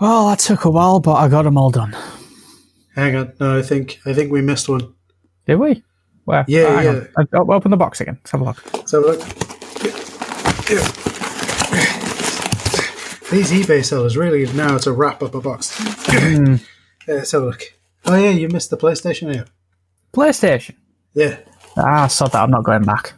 Well, that took a while, but I got them all done. Hang on. No, I think we missed one. Did we? Where? Yeah, yeah. Open the box again. Let's have a look. Let's have a look. These eBay sellers really know how to wrap up a box. Let's have a look. Oh, yeah, you missed the PlayStation here. PlayStation? Yeah. Ah, sod that. I'm not going back.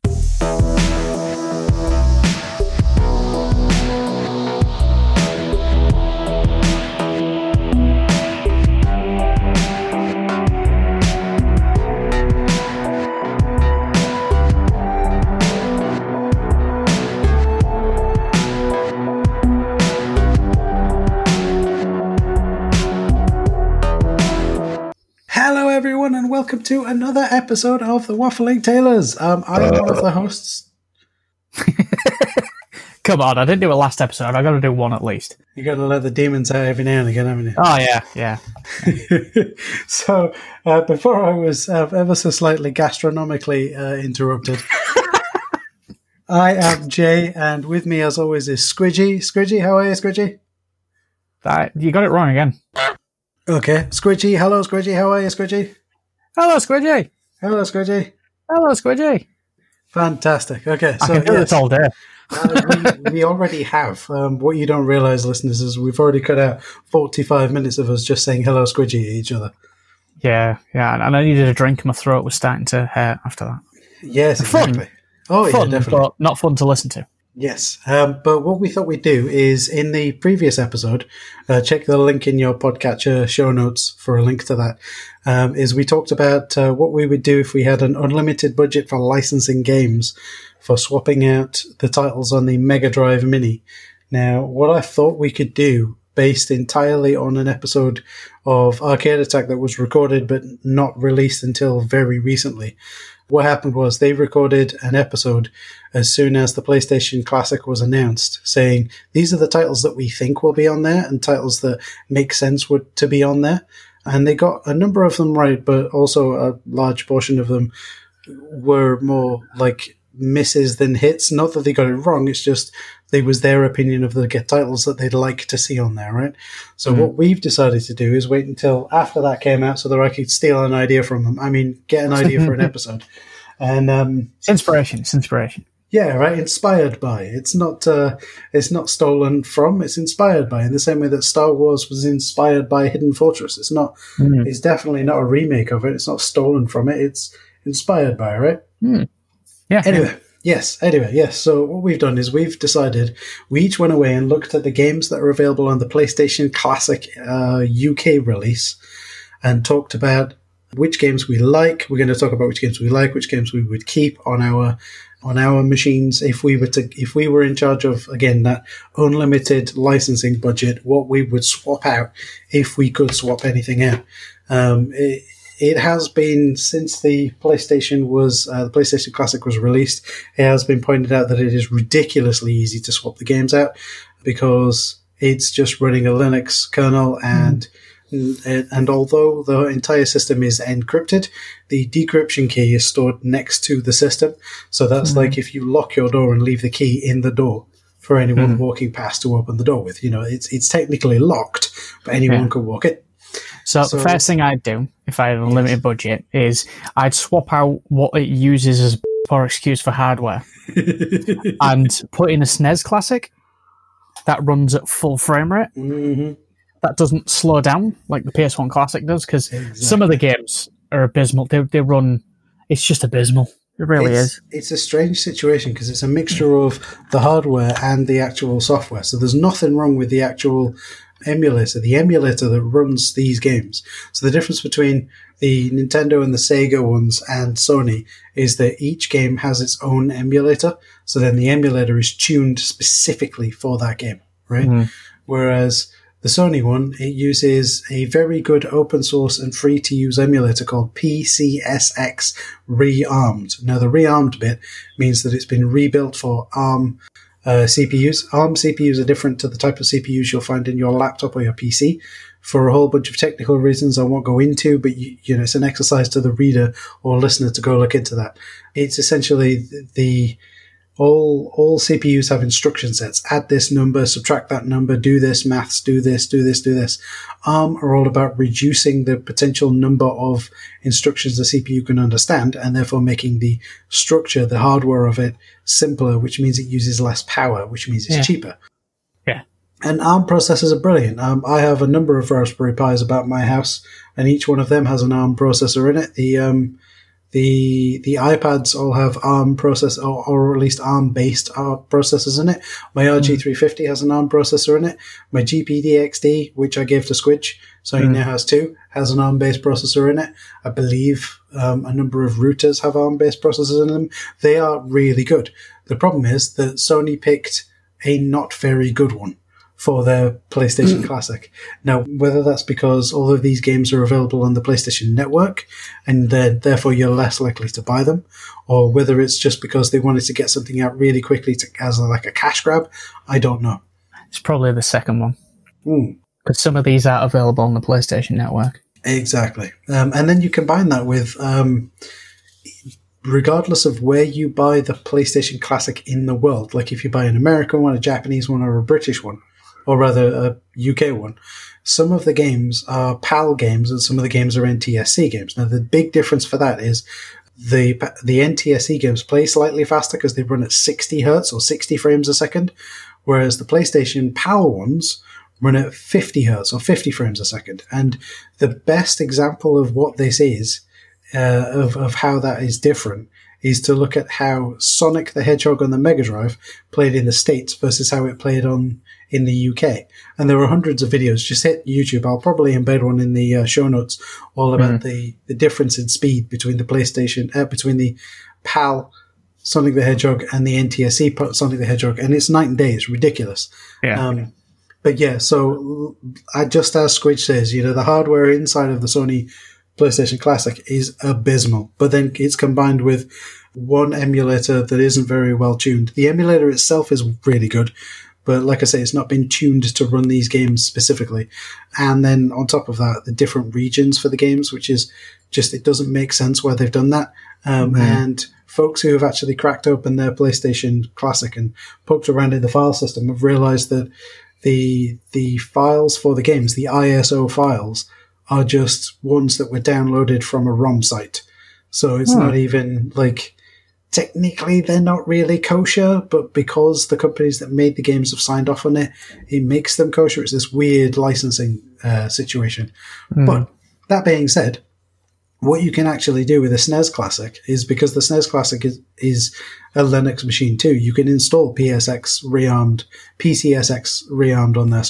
Welcome to another episode of the Waffling Tailors. I am one of the hosts. Come on, I didn't do a last episode. I got to do one at least. You got to let the demons out every now and again, haven't you? Oh yeah. So before I was ever so slightly gastronomically interrupted, I am Jay, and with me, as always, is Squidgy. Squidgy, how are you, Squidgy? You got it wrong again. Okay, Squidgy. Hello, Squidgy. How are you, Squidgy? Hello, Squidgy. Hello, Squidgy. Hello, Squidgy. Fantastic. Okay, so I can do this all day. we already have. What you don't realise, listeners, is we've already cut out 45 minutes of us just saying hello, Squidgy, to each other. Yeah, and I needed a drink. My throat was starting to hurt after that. Yes, exactly. Fun. Oh, fun, yeah, definitely. But not fun to listen to. Yes, but what we thought we'd do is, in the previous episode, check the link in your podcatcher show notes for a link to that, is we talked about what we would do if we had an unlimited budget for licensing games, for swapping out the titles on the Mega Drive Mini. Now, what I thought we could do, based entirely on an episode of Arcade Attack that was recorded but not released until very recently. What happened was they recorded an episode as soon as the PlayStation Classic was announced, saying, these are the titles that we think will be on there and titles that make sense to be on there. And they got a number of them right, but also a large portion of them were more like misses than hits. Not that they got it wrong, it's just they was their opinion of the titles that they'd like to see on there, right? So what we've decided to do is wait until after that came out so that I could steal an idea from them. I mean, get an idea for an episode. And It's inspiration. Yeah, right. Inspired by. It's not stolen from. It's inspired by. In the same way that Star Wars was inspired by Hidden Fortress. It's not. Mm. It's definitely not a remake of it. It's not stolen from it. It's inspired by, right? Mm. Yeah. Anyway. Yeah. Yes. So what we've done is we've decided we each went away and looked at the games that are available on the PlayStation Classic UK release and talked about which games we like. We're going to talk about which games we like, which games we would keep on our machines if we were in charge of, again, that unlimited licensing budget, what we would swap out if we could swap anything out. It has been, since the PlayStation Classic was released, it has been pointed out that it is ridiculously easy to swap the games out because it's just running a Linux kernel and although the entire system is encrypted, the decryption key is stored next to the system. So that's like if you lock your door and leave the key in the door for anyone walking past to open the door with. You know, it's technically locked, but anyone could walk in. So the first thing I'd do, if I had a limited budget, is I'd swap out what it uses as a poor excuse for hardware and put in a SNES Classic that runs at full frame rate. Mm-hmm. That doesn't slow down like the PS1 Classic does, because some of the games are abysmal. They run... It's just abysmal. It really is. It's a strange situation because it's a mixture of the hardware and the actual software. So there's nothing wrong with the actual... the emulator that runs these games. So the difference between the Nintendo and the Sega ones and Sony is that each game has its own emulator, so then the emulator is tuned specifically for that game, right? Mm-hmm. Whereas the Sony one, it uses a very good open source and free-to-use emulator called PCSX Rearmed. Now, the rearmed bit means that it's been rebuilt for ARM CPUs. ARM CPUs are different to the type of CPUs you'll find in your laptop or your PC for a whole bunch of technical reasons I won't go into, but you know, it's an exercise to the reader or listener to go look into that. It's essentially the All CPUs have instruction sets. Add this number, subtract that number, do this, maths, do this, do this, do this. ARM are all about reducing the potential number of instructions the CPU can understand and therefore making the structure, the hardware of it, simpler, which means it uses less power, which means it's cheaper. Yeah. And ARM processors are brilliant. I have a number of Raspberry Pis about my house, and each one of them has an ARM processor in it. The iPads all have ARM processors, or at least ARM-based processors in it. My RG350 has an ARM processor in it. My GPD-XD, which I gave to Squidge, so he now has two, has an ARM-based processor in it. I believe a number of routers have ARM-based processors in them. They are really good. The problem is that Sony picked a not very good one for their PlayStation Classic. Now, whether that's because all of these games are available on the PlayStation Network and therefore you're less likely to buy them, or whether it's just because they wanted to get something out really quickly as a cash grab, I don't know. It's probably the second one. Because some of these are available on the PlayStation Network. Exactly. And then you combine that with, regardless of where you buy the PlayStation Classic in the world, like if you buy an American one, a Japanese one, or a British one, or rather a UK one, some of the games are PAL games and some of the games are NTSC games. Now, the big difference for that is the NTSC games play slightly faster because they run at 60 hertz or 60 frames a second, whereas the PlayStation PAL ones run at 50 hertz or 50 frames a second. And the best example of what this is, of how that is different, is to look at how Sonic the Hedgehog on the Mega Drive played in the States versus how it played in the UK. And there are hundreds of videos. Just hit YouTube. I'll probably embed one in the show notes all about the difference in speed between the PlayStation, between the PAL Sonic the Hedgehog and the NTSC Sonic the Hedgehog. And it's night and day. It's ridiculous. Yeah. But yeah, so just as Squidge says, you know, the hardware inside of the Sony PlayStation Classic is abysmal, but then it's combined with one emulator that isn't very well tuned. The emulator itself is really good, but like I say, it's not been tuned to run these games specifically. And then on top of that, the different regions for the games, which is just, it doesn't make sense why they've done that. And folks who have actually cracked open their PlayStation Classic and poked around in the file system have realized that the files for the games, the ISO files, are just ones that were downloaded from a ROM site. So it's not even like, technically they're not really kosher, but because the companies that made the games have signed off on it, it makes them kosher. It's this weird licensing situation. But that being said, what you can actually do with a SNES Classic is, because the SNES Classic is a Linux machine too, you can install PCSX rearmed on there,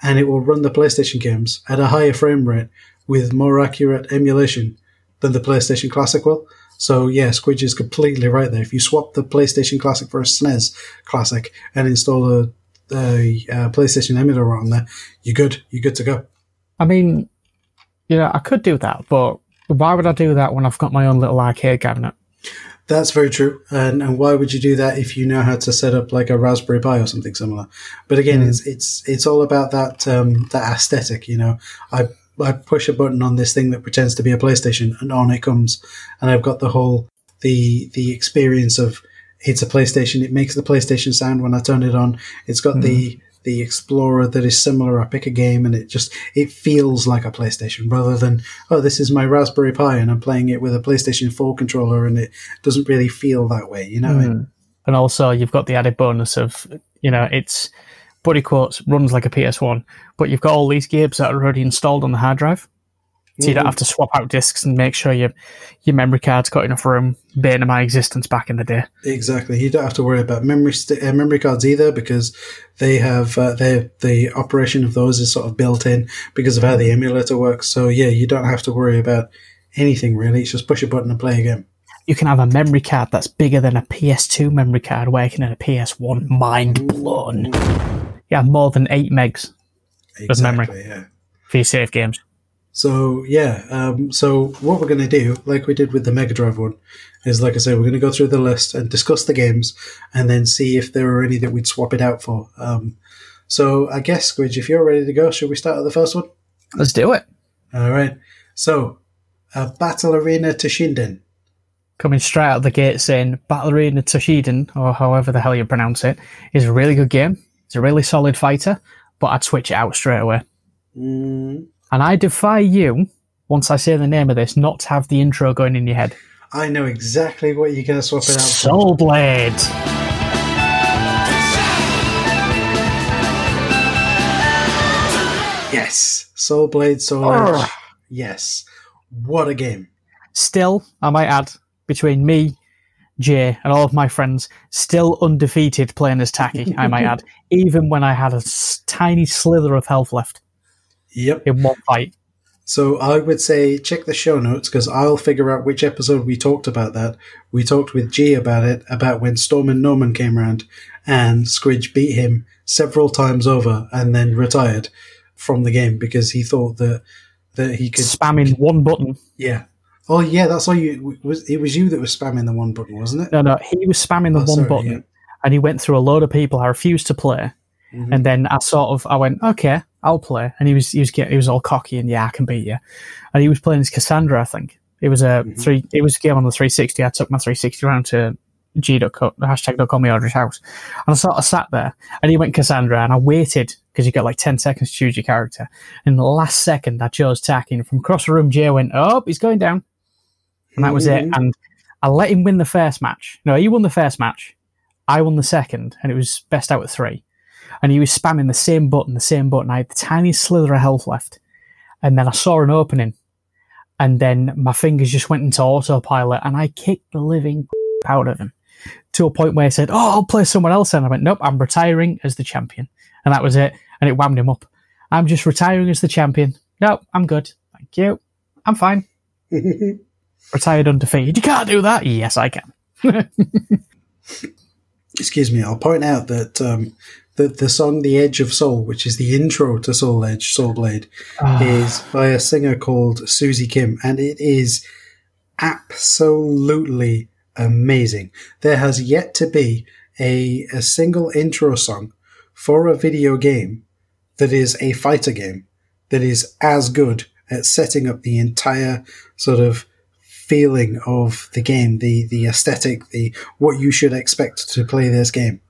and it will run the PlayStation games at a higher frame rate with more accurate emulation than the PlayStation Classic will. So, yeah, Squidge is completely right there. If you swap the PlayStation Classic for a SNES Classic and install a PlayStation emulator on there, you're good. You're good to go. I mean, yeah, I could do that, but why would I do that when I've got my own little arcade cabinet? That's very true. And why would you do that if you know how to set up like a Raspberry Pi or something similar? But again, it's all about that aesthetic, you know. I push a button on this thing that pretends to be a PlayStation and on it comes. And I've got the whole, the experience of it's a PlayStation. It makes the PlayStation sound when I turn it on. It's got the Explorer that is similar. I pick a game and it feels like a PlayStation rather than, oh, this is my Raspberry Pi and I'm playing it with a PlayStation 4 controller and it doesn't really feel that way, you know? And also you've got the added bonus of, you know, it's buddy quotes, runs like a PS1, but you've got all these games that are already installed on the hard drive. So you don't have to swap out discs and make sure your memory card's got enough room. Bane of my existence back in the day. Exactly. You don't have to worry about memory cards either because they have the operation of those is sort of built in because of how the emulator works. So yeah, you don't have to worry about anything really. It's just push a button and play a game. You can have a memory card that's bigger than a PS2 memory card working in a PS1. Mind blown. Yeah, more than 8 megs of memory for your save games. So, yeah, so what we're going to do, like we did with the Mega Drive one, is, like I said, we're going to go through the list and discuss the games and then see if there are any that we'd swap it out for. So I guess, Squidge, if you're ready to go, should we start at the first one? Let's do it. All right. So, Battle Arena Toshinden. coming straight out of the gate saying Battle Arena Toshinden, or however the hell you pronounce it, is a really good game. It's a really solid fighter, but I'd switch it out straight away. Mm. And I defy you, once I say the name of this, not to have the intro going in your head. I know exactly what you're going to swap it out for. Soul Blade! Yes. Soul Blade, Soul Edge. Yes. What a game. Still, I might add, between me, Jay, and all of my friends, still undefeated playing as Taki, I might add, even when I had a tiny slither of health left. Yep. In one fight. So I would say check the show notes, because I'll figure out which episode we talked about that. We talked with G about it, about when Storm and Norman came around, and Squidge beat him several times over and then retired from the game because he thought that he could... Spamming one button. Yeah. Oh, yeah, that's all you... It was you that was spamming the one button, wasn't it? No, he was spamming the one button, yeah. And he went through a load of people I refused to play. Mm-hmm. And then I went, okay, I'll play. And he was all cocky and, yeah, I can beat you. And he was playing as Cassandra, I think. It was it was a game on the 360. I took my 360 round to g.co, #.com, my Audrey's house. And I sort of sat there. And he went Cassandra. And I waited, because you got like 10 seconds to choose your character. And in the last second, I chose Taki. And from across the room, Jay went, oh, he's going down. And that was it. And I let him win the first match. No, he won the first match. I won the second. And it was best out of three. And he was spamming the same button. I had the tiniest slither of health left. And then I saw an opening. And then my fingers just went into autopilot. And I kicked the living out of him to a point where he said, oh, I'll play someone else. And I went, nope, I'm retiring as the champion. And that was it. And it wound him up. I'm just retiring as the champion. Nope, I'm good. Thank you. I'm fine. Retired undefeated. You can't do that. Yes, I can. Excuse me. I'll point out that... The song The Edge of Soul, which is the intro to Soul Edge, Soul Blade, is by a singer called Susie Kim, and it is absolutely amazing. There has yet to be a single intro song for a video game that is a fighter game that is as good at setting up the entire sort of feeling of the game, the aesthetic, the what you should expect to play this game.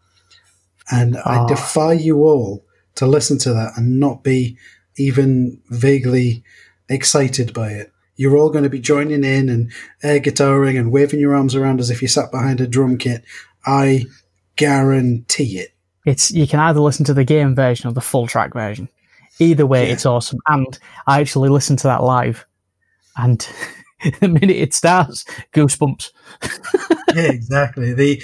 And I defy you all to listen to that and not be even vaguely excited by it. You're all going to be joining in and air guitaring and waving your arms around as if you sat behind a drum kit. I guarantee it. You can either listen to the game version or the full track version. Either way, yeah. It's awesome. And I actually listened to that live. And the minute it starts, goosebumps. Yeah, exactly. The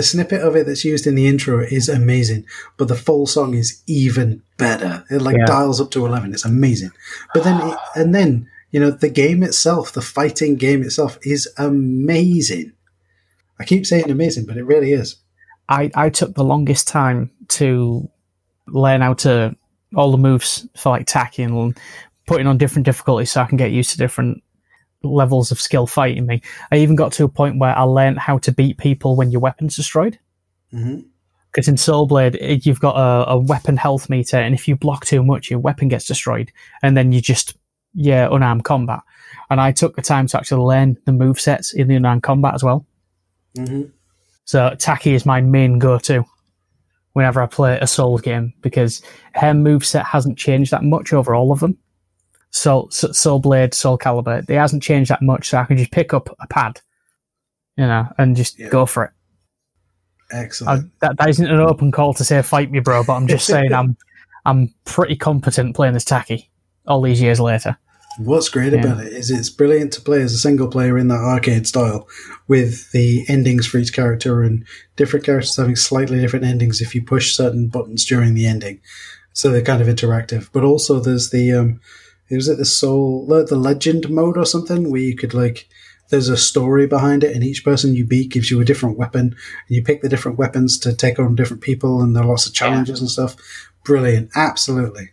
snippet of it that's used in the intro is amazing, but the full song is even better. It dials up to 11. It's amazing. But then, the game itself, the fighting game itself, is amazing. I keep saying amazing, but it really is. I took the longest time to learn how to all the moves for like tacking and putting on different difficulties so I can get used to different levels of skill fighting me. I even got to a point where I learned how to beat people when your weapon's destroyed. Because in Soul Blade, you've got a weapon health meter, and if you block too much, your weapon gets destroyed, and then you just unarmed combat. And I took the time to actually learn the movesets in the unarmed combat as well. Mm-hmm. So Taki is my main go-to whenever I play a Soul game, because her moveset hasn't changed that much over all of them. Soul Blade, Soul Calibur. It hasn't changed that much, so I can just pick up a pad, and just go for it. Excellent. That isn't an open call to say fight me, bro, but I'm just saying I'm pretty competent playing as Taki all these years later. What's great about it is it's brilliant to play as a single player in that arcade style, with the endings for each character and different characters having slightly different endings if you push certain buttons during the ending. So they're kind of interactive. But also there's the legend mode or something, where you could there's a story behind it, and each person you beat gives you a different weapon, and you pick the different weapons to take on different people, and there are lots of challenges and stuff. Brilliant, absolutely.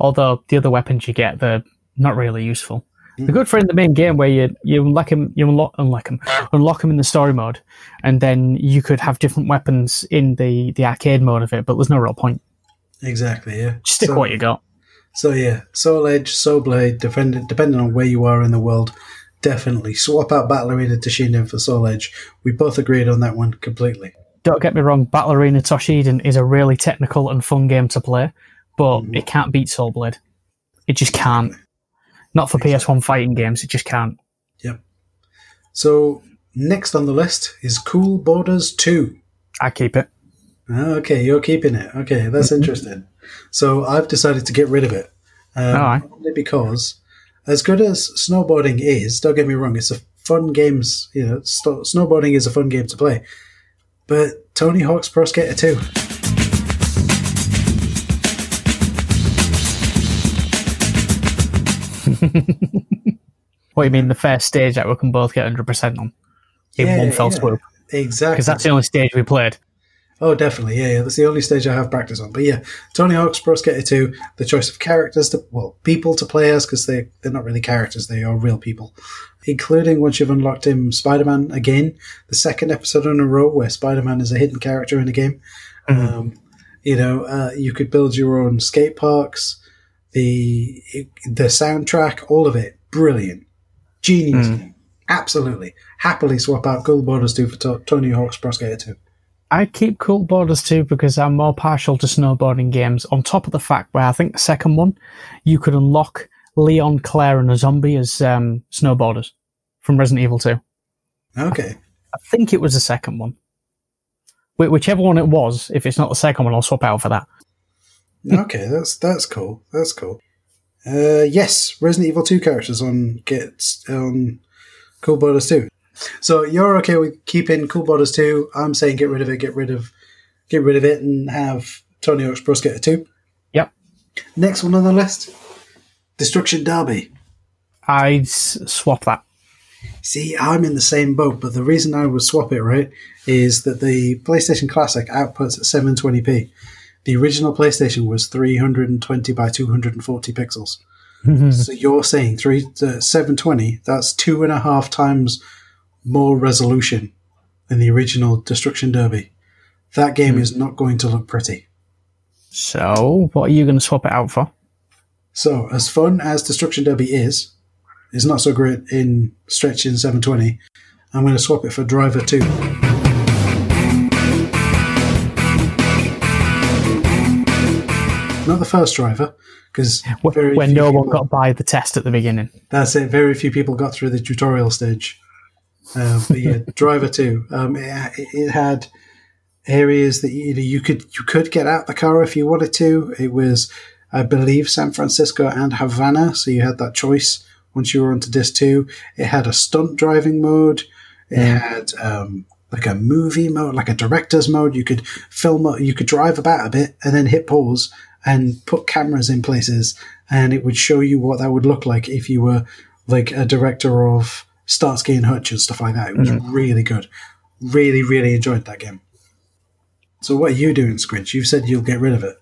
Although the other weapons you get, they're not really useful. Mm. They're good for in the main game, where you unlock them in the story mode, and then you could have different weapons in the arcade mode of it, but there's no real point. Exactly, yeah. Just stick with what you got. So yeah, Soul Edge, Soul Blade, depending on where you are in the world, definitely swap out Battle Arena Toshinden for Soul Edge. We both agreed on that one completely. Don't get me wrong, Battle Arena Toshinden is a really technical and fun game to play, but it can't beat Soul Blade. It just can't. Not for PS1 fighting games, it just can't. Yep. So, next on the list is Cool Boarders 2. I keep it. Okay, you're keeping it. Okay, that's interesting. So, I've decided to get rid of it. All right. Only because, as good as snowboarding is, don't get me wrong, it's a fun game, you know, snowboarding is a fun game to play, but Tony Hawk's Pro Skater 2. What do you mean, the first stage that we can both get 100% on in one fell swoop? Exactly. Because that's the only stage we played. Oh, definitely, yeah. That's the only stage I have practice on. But yeah, Tony Hawk's Pro Skater 2, the choice of characters, people to play as, because they're not really characters, they are real people. Including, once you've unlocked him, Spider-Man again, the second episode in a row where Spider-Man is a hidden character in a game. Mm-hmm. You could build your own skate parks, the soundtrack, all of it. Brilliant. Genius. Mm. Absolutely. Happily swap out Cool Boarders 2 for Tony Hawk's Pro Skater 2. I keep Cool Boarders 2 because I'm more partial to snowboarding games, on top of the fact where I think the second one, you could unlock Leon, Claire, and a zombie as snowboarders from Resident Evil 2. Okay. I think it was the second one. Whichever one it was, if it's not the second one, I'll swap out for that. Okay, that's cool. That's cool. Yes, Resident Evil 2 characters on Cool Boarders 2. So you're okay with keeping Cool Boarders 2. I'm saying get rid of it and have Tony Hawk's Pro Skater 2. Yep. Next one on the list, Destruction Derby. I'd swap that. See, I'm in the same boat, but the reason I would swap it, right, is that the PlayStation Classic outputs at 720p. The original PlayStation was 320 by 240 pixels. Mm-hmm. So you're saying 720, that's 2.5 times more resolution than the original Destruction Derby. That game is not going to look pretty. So what are you going to swap it out for? So as fun as Destruction Derby is, it's not so great in stretching 720. I'm going to swap it for Driver 2. Not the first Driver, because when no one got by the test at the beginning. That's it. Very few people got through the tutorial stage. But yeah, Driver 2. It had areas that you could get out the car if you wanted to. It was, I believe, San Francisco and Havana, so you had that choice once you were onto disc 2. It had a stunt driving mode. It had like a movie mode, like a director's mode. You could film. You could drive about a bit and then hit pause and put cameras in places, and it would show you what that would look like if you were like a director of Starsky and Hutch and stuff like that. It was really good. Really, really enjoyed that game. So what are you doing, Scrinch? You've said you'll get rid of it.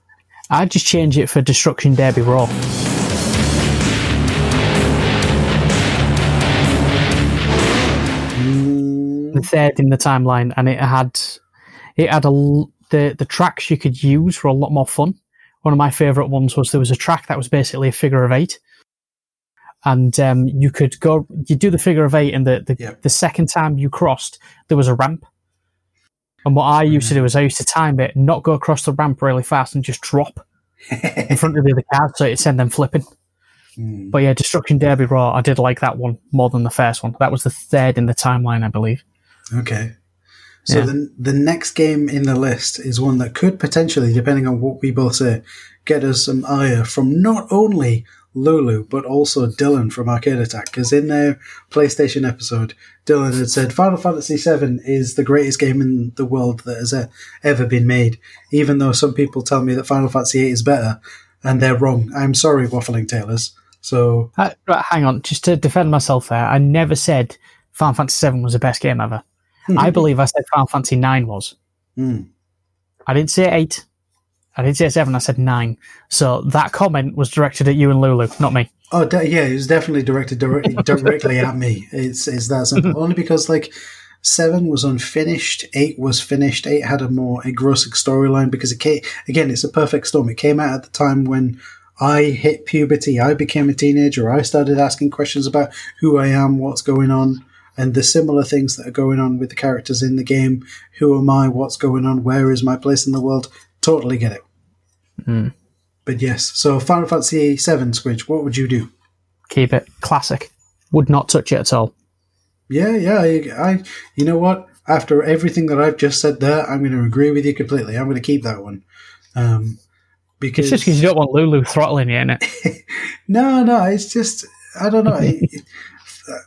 I'd just change it for Destruction Derby Raw. The third in the timeline, and it had the tracks you could use were a lot more fun. One of my favourite ones was there was a track that was basically a figure of eight. And you do the figure of eight, and the second time you crossed, there was a ramp. And what I used to do is I used to time it, not go across the ramp really fast and just drop in front of the other car, so it'd send them flipping. Mm. But yeah, Destruction Derby Raw, I did like that one more than the first one. That was the third in the timeline, I believe. Okay. So the next game in the list is one that could potentially, depending on what we both say, get us some ire from not only Lulu, but also Dylan from Arcade Attack. Because in their PlayStation episode, Dylan had said, Final Fantasy VII is the greatest game in the world that has ever been made, even though some people tell me that Final Fantasy VIII is better, and they're wrong. I'm sorry, Waffling Tailors. So, right, hang on, just to defend myself there, I never said Final Fantasy VII was the best game ever. I believe I said Final Fantasy IX was. Mm. I didn't say 8. I didn't say 7. I said 9. So that comment was directed at you and Lulu, not me. Oh, yeah, it was definitely directed directly at me. It's that simple. Only because, like, 7 was unfinished, 8 was finished, 8 had a more engrossing storyline because, again, it's a perfect storm. It came out at the time when I hit puberty, I became a teenager, I started asking questions about who I am, what's going on, and the similar things that are going on with the characters in the game. Who am I? What's going on? Where is my place in the world? Totally get it. Mm. But yes, so Final Fantasy VII, Squidge, what would you do? Keep it classic. Would not touch it at all. Yeah. I you know what? After everything that I've just said there, I'm going to agree with you completely. I'm going to keep that one. Because it's just because you don't want Lulu throttling you, innit? No. It's just, I don't know.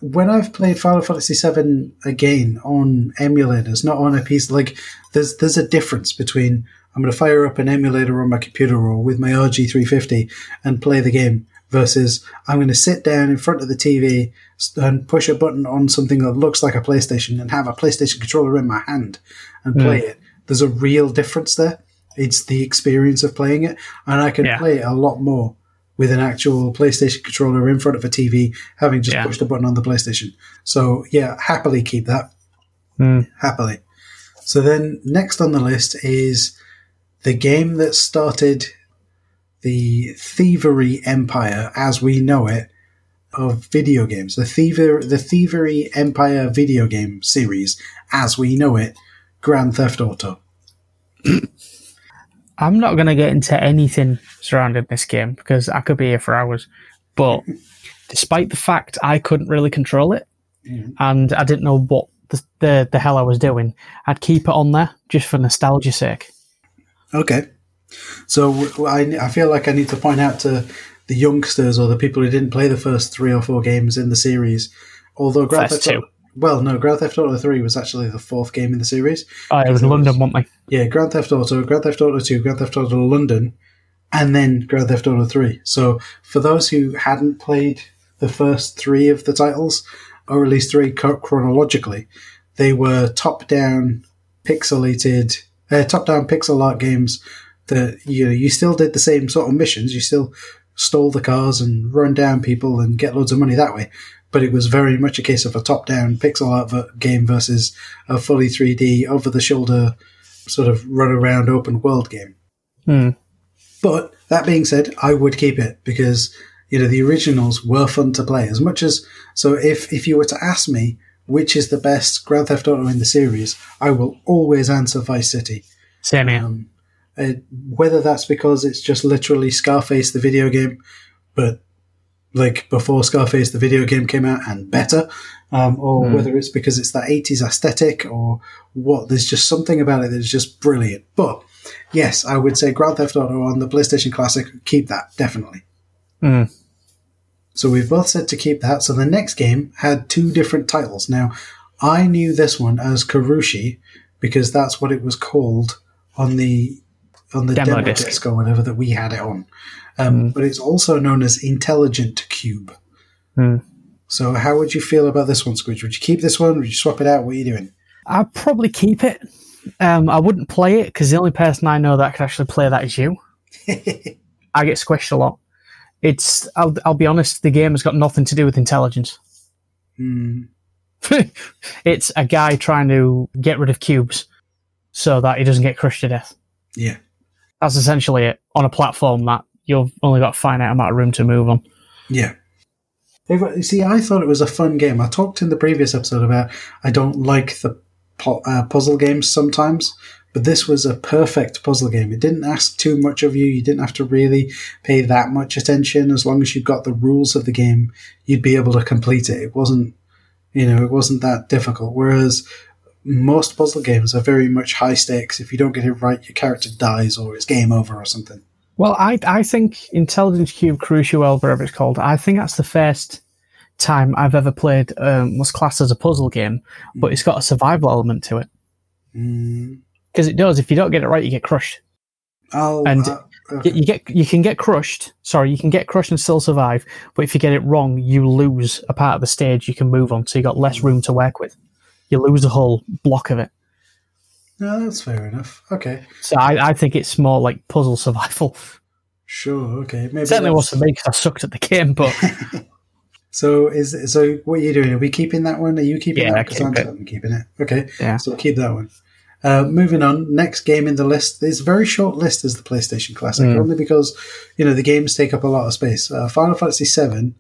When I've played Final Fantasy VII again on emulators, not on a piece, like there's a difference between I'm going to fire up an emulator on my computer or with my RG350 and play the game versus I'm going to sit down in front of the TV and push a button on something that looks like a PlayStation and have a PlayStation controller in my hand and play it. There's a real difference there. It's the experience of playing it, and I can play it a lot more with an actual PlayStation controller in front of a TV, having just pushed a button on the PlayStation. So, happily keep that. Mm. Happily. So then next on the list is the game that started the thievery empire as we know it of video games. The thievery empire video game series as we know it, Grand Theft Auto. I'm not going to get into anything surrounding this game because I could be here for hours. But despite the fact I couldn't really control it and I didn't know what the hell I was doing, I'd keep it on there just for nostalgia's sake. Okay. So I feel like I need to point out to the youngsters or the people who didn't play the first 3 or 4 games in the series, although Grand Theft Auto 3 was actually the 4th game in the series. Oh, it was London, wasn't it? Yeah, Grand Theft Auto, Grand Theft Auto 2, Grand Theft Auto London, and then Grand Theft Auto 3. So for those who hadn't played the first 3 of the titles, or at least 3 chronologically, they were top-down pixel art games that you still did the same sort of missions. You still stole the cars and run down people and get loads of money that way. But it was very much a case of a top-down pixel art game versus a fully 3D, over-the-shoulder sort of run-around open-world game. Mm. But that being said, I would keep it because the originals were fun to play as much as. So if you were to ask me which is the best Grand Theft Auto in the series, I will always answer Vice City. Same here. Whether that's because it's just literally Scarface the video game, but like before Scarface the video game came out and better, or whether it's because it's that 80s aesthetic or what, there's just something about it that's just brilliant. But yes, I would say Grand Theft Auto on the PlayStation Classic, keep that, definitely. Mm. So we've both said to keep that. So the next game had 2 different titles. Now, I knew this one as Karushi because that's what it was called on the demo disc or whatever that we had it on. But it's also known as Intelligent Cube. Mm. So how would you feel about this one, Squidge? Would you keep this one? Would you swap it out? What are you doing? I'd probably keep it. I wouldn't play it because the only person I know that could actually play that is you. I get squished a lot. I'll be honest, the game has got nothing to do with intelligence. Mm. It's a guy trying to get rid of cubes so that he doesn't get crushed to death. Yeah. That's essentially it, on a platform that you've only got a finite amount of room to move on. Yeah. See, I thought it was a fun game. I talked in the previous episode about I don't like the puzzle games sometimes, but this was a perfect puzzle game. It didn't ask too much of you. You didn't have to really pay that much attention. As long as you got the rules of the game, you'd be able to complete it. It wasn't, it wasn't that difficult. Whereas most puzzle games are very much high stakes. If you don't get it right, your character dies or it's game over or something. Well, I think Intelligence Cube, Crucial, whatever it's called, I think that's the first time I've ever played what's classed as a puzzle game, but it's got a survival element to it. Because it does. If you don't get it right, you get crushed. You can get crushed and still survive, but if you get it wrong, you lose a part of the stage you can move on, so you got less room to work with. You lose a whole block of it. No, that's fair enough. Okay. So I think it's more like puzzle survival. Sure, okay. Maybe certainly was for me because I sucked at the game, but... So what are you doing? Are we keeping that one? Are you keeping that? Because I'm keeping it. Okay, yeah. So keep that one. Moving on, next game in the list is a very short list as the PlayStation Classic, only because, you know, the games take up a lot of space. Final Fantasy VII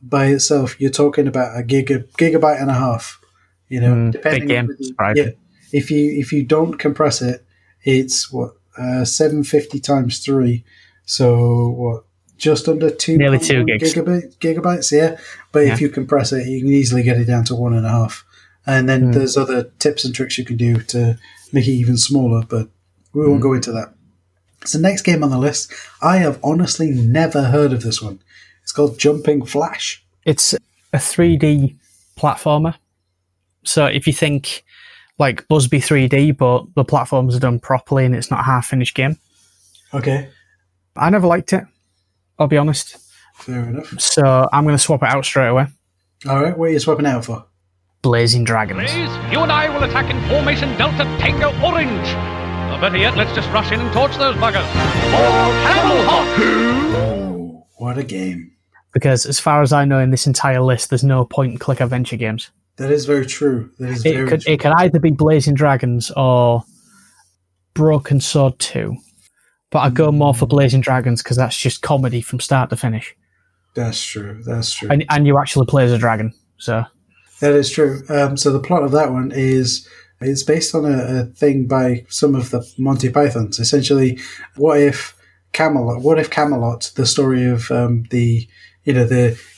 by itself, you're talking about a gigabyte and a half. You know, depending big game. On the, if you don't compress it, it's what 750 times 3, so what, just under 2 gigs. Gigabytes, yeah. But if you compress it, you can easily get it down to 1.5. And then there's other tips and tricks you can do to make it even smaller, but we won't go into that. So next game on the list, I have honestly never heard of this one. It's called Jumping Flash. It's a 3D platformer. So if you think like Busby 3D, but the platforms are done properly and it's not a half-finished game. Okay. I never liked it, I'll be honest. Fair enough. So I'm going to swap it out straight away. All right, what are you swapping out for? Blazing Dragons. You and I will attack in formation Delta Tango Orange. Or better yet, let's just rush in and torch those buggers. Oh, what a game. Because as far as I know in this entire list, there's no point-and-click adventure games. That is very true. That is It could either be Blazing Dragons or Broken Sword 2. But I go more for Blazing Dragons because that's just comedy from start to finish. That's true. That's true. And you actually play as a dragon, so... That is true. So the plot of that one is it's based on a thing by some of the Monty Pythons. Essentially, what if Camelot, the story of the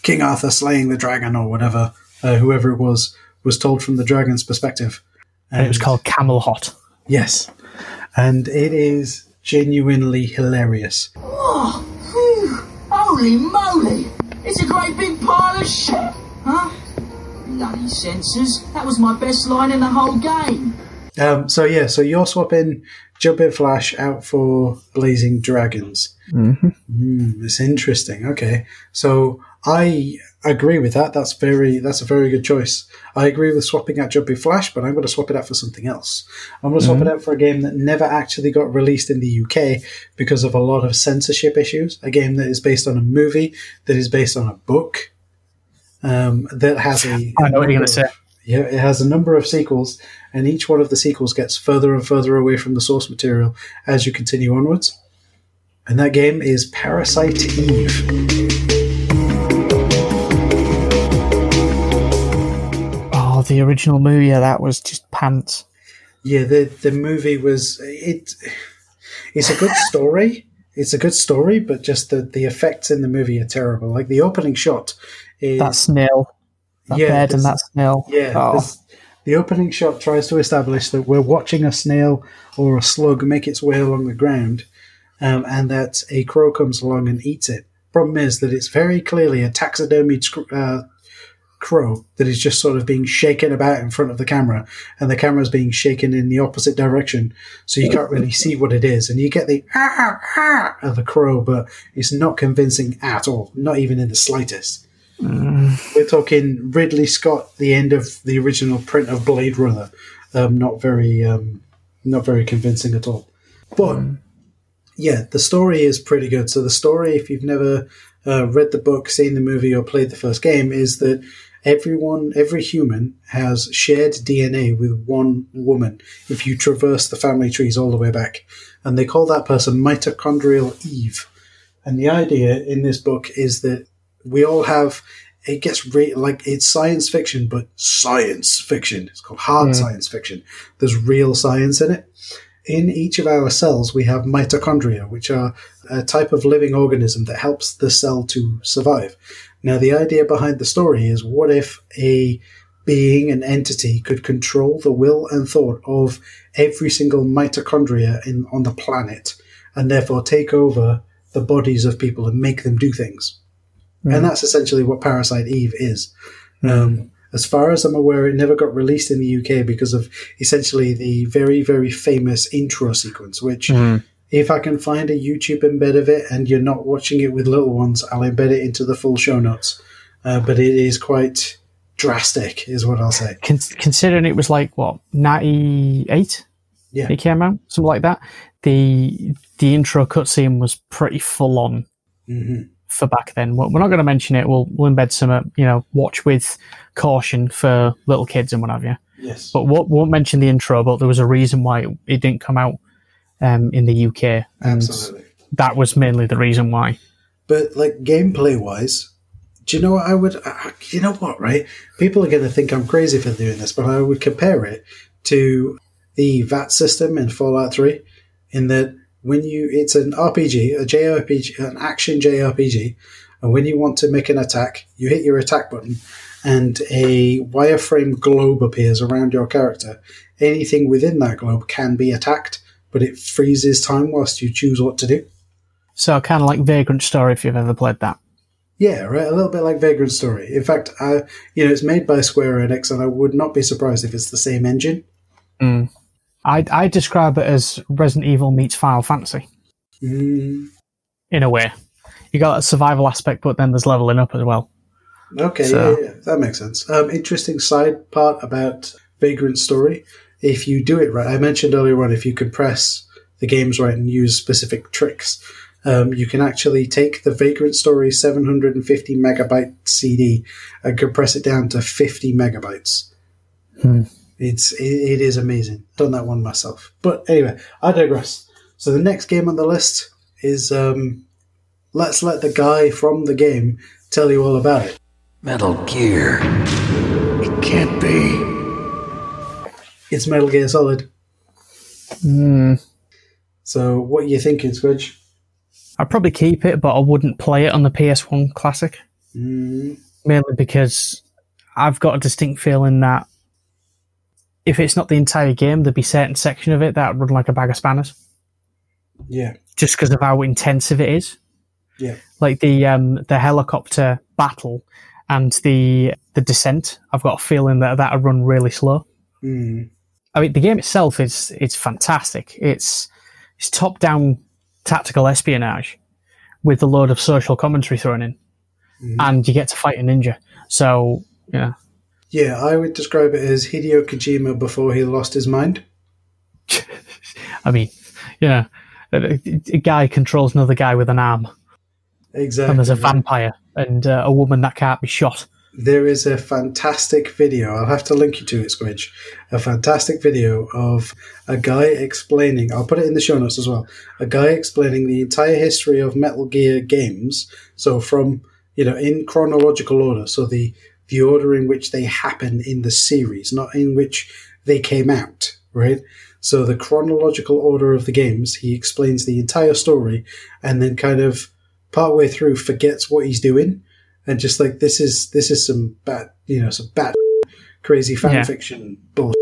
King Arthur slaying the dragon or whatever, whoever it was told from the dragon's perspective. And it was called Camelot. Yes. And it is genuinely hilarious. Oh, holy moly! It's a great big pile of shit, huh? Bloody censors. That was my best line in the whole game. So you're swapping Jumping Flash out for Blazing Dragons. Mm-hmm. It's interesting. Okay. So I agree with that. That's a very good choice. I agree with swapping out Jumping Flash, but I'm going to swap it out for something else. I'm going to swap it out for a game that never actually got released in the UK because of a lot of censorship issues. A game that is based on a movie, that is based on a book. That has I know what you're going to say. Yeah, it has a number of sequels, and each one of the sequels gets further and further away from the source material as you continue onwards. And that game is Parasite Eve. Oh, the original movie, yeah, that was just pants. Yeah, the movie was it's a good story. It's a good story, but just the effects in the movie are terrible. Like the opening shot is that snail, bed, and that snail. Yeah, the opening shot tries to establish that we're watching a snail or a slug make its way along the ground, and that a crow comes along and eats it. Problem is that it's very clearly a taxidermied crow that is just sort of being shaken about in front of the camera, and the camera's being shaken in the opposite direction, so you can't really see what it is, and you get the of a crow, but it's not convincing at all, not even in the slightest. We're talking Ridley Scott, the end of the original print of Blade Runner, not very convincing at all, but yeah, the story is pretty good. So the story, if you've never read the book, seen the movie, or played the first game, is that every human has shared DNA with one woman if you traverse the family trees all the way back. And they call that person Mitochondrial Eve. And the idea in this book is that we all have, it gets it's science fiction, but science fiction. It's called hard science fiction. There's real science in it. In each of our cells, we have mitochondria, which are a type of living organism that helps the cell to survive. Now, the idea behind the story is, what if a being, an entity, could control the will and thought of every single mitochondria on the planet, and therefore take over the bodies of people and make them do things? And that's essentially what Parasite Eve is. As far as I'm aware, it never got released in the UK because of essentially the very, very famous intro sequence, which if I can find a YouTube embed of it and you're not watching it with little ones, I'll embed it into the full show notes. But it is quite drastic, is what I'll say. Considering it was like, what, 98? Yeah. It came out, something like that. The intro cutscene was pretty full on for back then. We're not going to mention it. We'll embed some, watch with caution for little kids and what have you. Yes. But won't mention the intro, but there was a reason why it didn't come out in the UK. And absolutely. That was mainly the reason why. But, like, gameplay-wise, do you know what I would... you know what, right? People are going to think I'm crazy for doing this, but I would compare it to the VAT system in Fallout 3, in that when you... It's an RPG, a JRPG, an action JRPG, and when you want to make an attack, you hit your attack button, and a wireframe globe appears around your character. Anything within that globe can be attacked, but it freezes time whilst you choose what to do. So kind of like Vagrant Story, if you've ever played that. Yeah, right. A little bit like Vagrant Story. In fact, it's made by Square Enix, and I would not be surprised if it's the same engine. Mm. I describe it as Resident Evil meets Final Fantasy. Mm. In a way. You got that survival aspect, but then there's leveling up as well. Okay, so. Yeah, that makes sense. Interesting side part about Vagrant Story. If you do it right, I mentioned earlier on, if you compress the games right and use specific tricks, you can actually take the Vagrant Story 750 megabyte CD and compress it down to 50 megabytes. Hmm. It is amazing. Done that one myself. But anyway, I digress. So the next game on the list is let's let the guy from the game tell you all about it. Metal Gear. It can't be. It's Metal Gear Solid. Mm. So what are you thinking, Squidge? I'd probably keep it, but I wouldn't play it on the PS1 Classic. Mm. Mainly because I've got a distinct feeling that if it's not the entire game, there'd be a certain section of it that would run like a bag of spanners. Yeah. Just because of how intensive it is. Yeah. Like the helicopter battle and the descent, I've got a feeling that'll run really slow. Mm. I mean, the game itself is fantastic. It's top-down tactical espionage with a load of social commentary thrown in. Mm. And you get to fight a ninja. So, yeah. Yeah, I would describe it as Hideo Kojima before he lost his mind. I mean, yeah. A guy controls another guy with an arm. Exactly. And there's a vampire and a woman that can't be shot. There is a fantastic video. I'll have to link you to it, Squidge. A fantastic video of a guy explaining... I'll put it in the show notes as well. A guy explaining the entire history of Metal Gear games. So from, in chronological order. So the order in which they happen in the series, not in which they came out, right? So the chronological order of the games, he explains the entire story and then kind of partway through forgets what he's doing and just like, this is some bad, some bad crazy fan fiction bullshit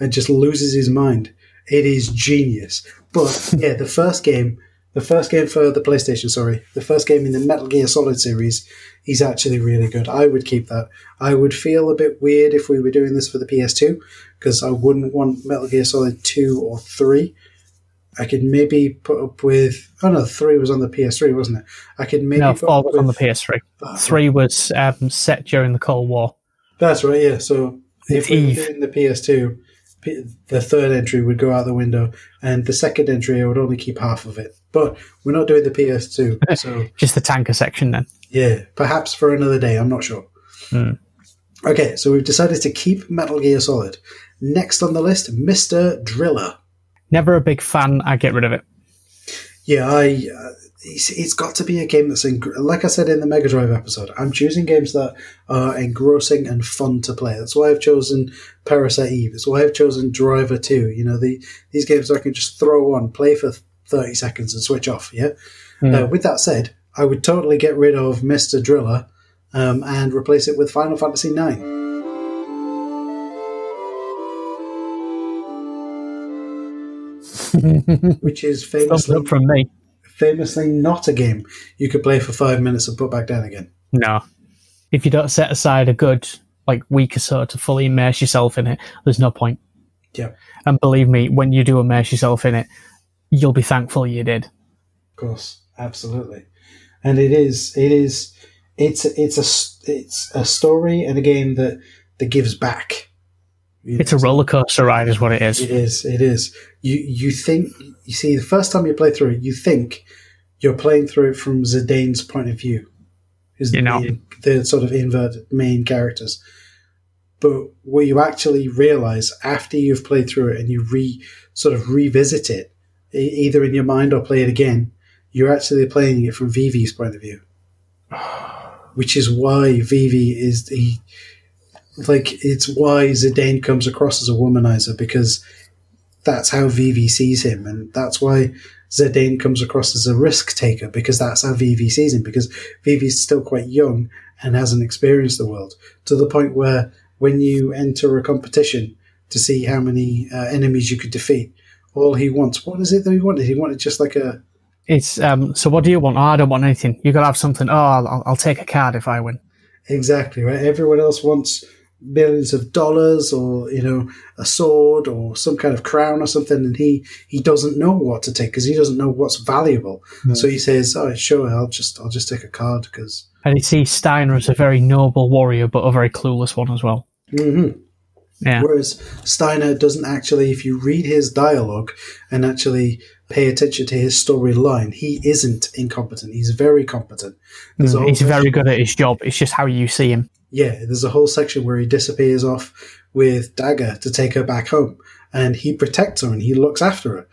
and just loses his mind. It is genius. But yeah, the first game for the PlayStation, the first game in the Metal Gear Solid series is actually really good. I would keep that. I would feel a bit weird if we were doing this for the PS2, because I wouldn't want Metal Gear Solid 2 or 3. I could maybe put up with... Oh no, 3 was on the PS3, wasn't it? I could maybe... No, 4 was on the PS3. 3 was set during the Cold War. That's right, yeah. So if we were doing the PS2, the third entry would go out the window, and the second entry, I would only keep half of it. But we're not doing the PS2, so... Just the tanker section, then. Yeah, perhaps for another day, I'm not sure. Mm. Okay, so we've decided to keep Metal Gear Solid. Next on the list, Mr. Driller. Never a big fan, I get rid of it. Yeah, it's got to be a game that's... like I said in the Mega Drive episode, I'm choosing games that are engrossing and fun to play. That's why I've chosen Parasite Eve. That's why I've chosen Driver 2. These games I can just throw on, play for 30 seconds and switch off, yeah? Mm. With that said, I would totally get rid of Mr. Driller and replace it with Final Fantasy IX. Which is famously not a game you could play for 5 minutes and put back down again. No. If you don't set aside a good week or so to fully immerse yourself in it, there's no point. Yeah. And believe me, when you do immerse yourself in it, you'll be thankful you did. Of course. Absolutely. And it's a story and a game that gives back. It's a roller coaster ride is what it is. It is. You see the first time you play through it, you think you're playing through it from Zidane's point of view. Who's the sort of inverted main characters. But what you actually realize after you've played through it and you revisit it, either in your mind or play it again, you're actually playing it from Vivi's point of view, which is why Vivi is the it's why Zidane comes across as a womanizer, because that's how Vivi sees him, and that's why Zidane comes across as a risk taker, because that's how Vivi sees him, because Vivi's still quite young and hasn't experienced the world, to the point where when you enter a competition to see how many enemies you could defeat, all he wants, what is it that he wanted? He wanted just like a... It's, so what do you want? Oh, I don't want anything. You got to have something. Oh, I'll take a card if I win. Exactly, right? Everyone else wants millions of dollars or, you know, a sword or some kind of crown or something, and he doesn't know what to take because he doesn't know what's valuable. Mm. So he says, oh, sure, I'll just take a card because... And he sees Steiner as a very noble warrior, but a very clueless one as well. Mm-hmm. Yeah. Whereas Steiner doesn't actually, if you read his dialogue and actually pay attention to his storyline, he isn't incompetent. He's very competent. He's very good at his job. It's just how you see him. Yeah, there's a whole section where he disappears off with Dagger to take her back home, and he protects her and he looks after her.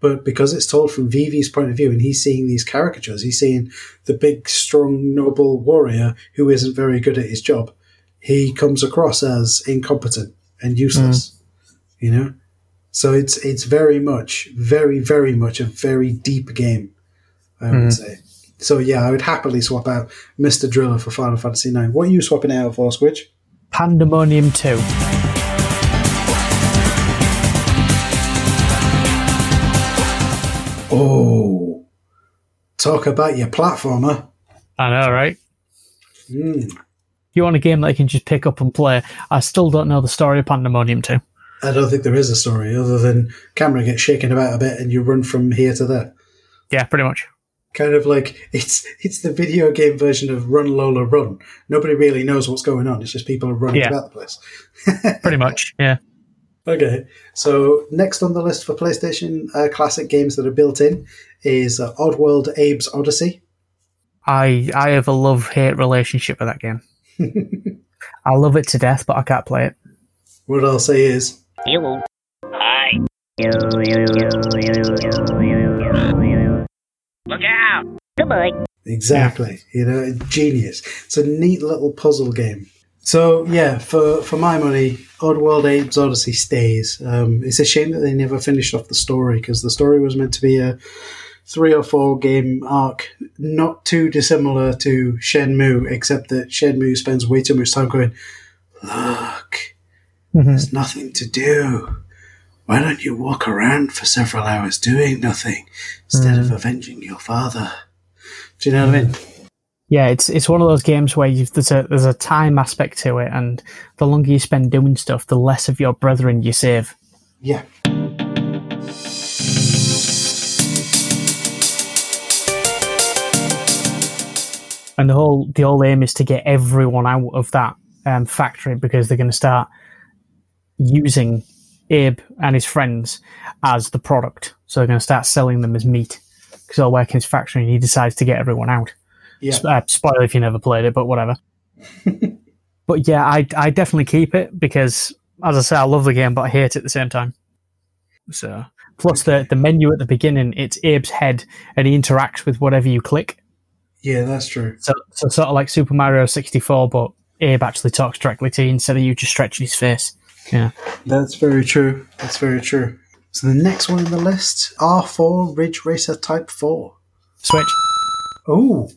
But because it's told from Vivi's point of view and he's seeing these caricatures, he's seeing the big, strong, noble warrior who isn't very good at his job, he comes across as incompetent and useless, you know? So it's very much, very, very much a very deep game, I would say. So, yeah, I would happily swap out Mr. Driller for Final Fantasy IX. What are you swapping out for, Squidge? Pandemonium 2. Oh, talk about your platformer. I know, right? You want a game that you can just pick up and play. I still don't know the story of Pandemonium 2. I don't think there is a story other than camera gets shaken about a bit and you run from here to there. Yeah, pretty much. Kind of like it's the video game version of Run Lola Run. Nobody really knows what's going on. It's just people are running about the place. Pretty much, yeah. Okay, so next on the list for PlayStation classic games that are built in is Oddworld: Abe's Odyssey. I have a love-hate relationship with that game. I love it to death, but I can't play it. What I'll say is... Hi. Look out! Goodbye. Exactly. You know, genius. It's a neat little puzzle game. So, yeah, for my money, Oddworld: Abe's Odyssey stays. It's a shame that they never finished off the story, because the story was meant to be a 3 or 4 game arc, not too dissimilar to Shenmue, except that Shenmue spends way too much time going, look, there's nothing to do. Why don't you walk around for several hours doing nothing instead of avenging your father? Do you know what I mean? Yeah, it's one of those games where there's a time aspect to it, and the longer you spend doing stuff, the less of your brethren you save. Yeah. And the whole aim is to get everyone out of that factory, because they're going to start using Abe and his friends as the product. So they're going to start selling them as meat, because they'll work in his factory, and he decides to get everyone out. Yeah. Spoiler if you never played it, but whatever. But yeah, I definitely keep it, because, as I say, I love the game, but I hate it at the same time. So plus the menu at the beginning, it's Abe's head, and he interacts with whatever you click. Yeah, that's true. So sort of like Super Mario 64, but Abe actually talks directly to you instead of you just stretching his face. Yeah. That's very true. That's very true. So the next one on the list, R4 Ridge Racer Type 4. Switch. Oh,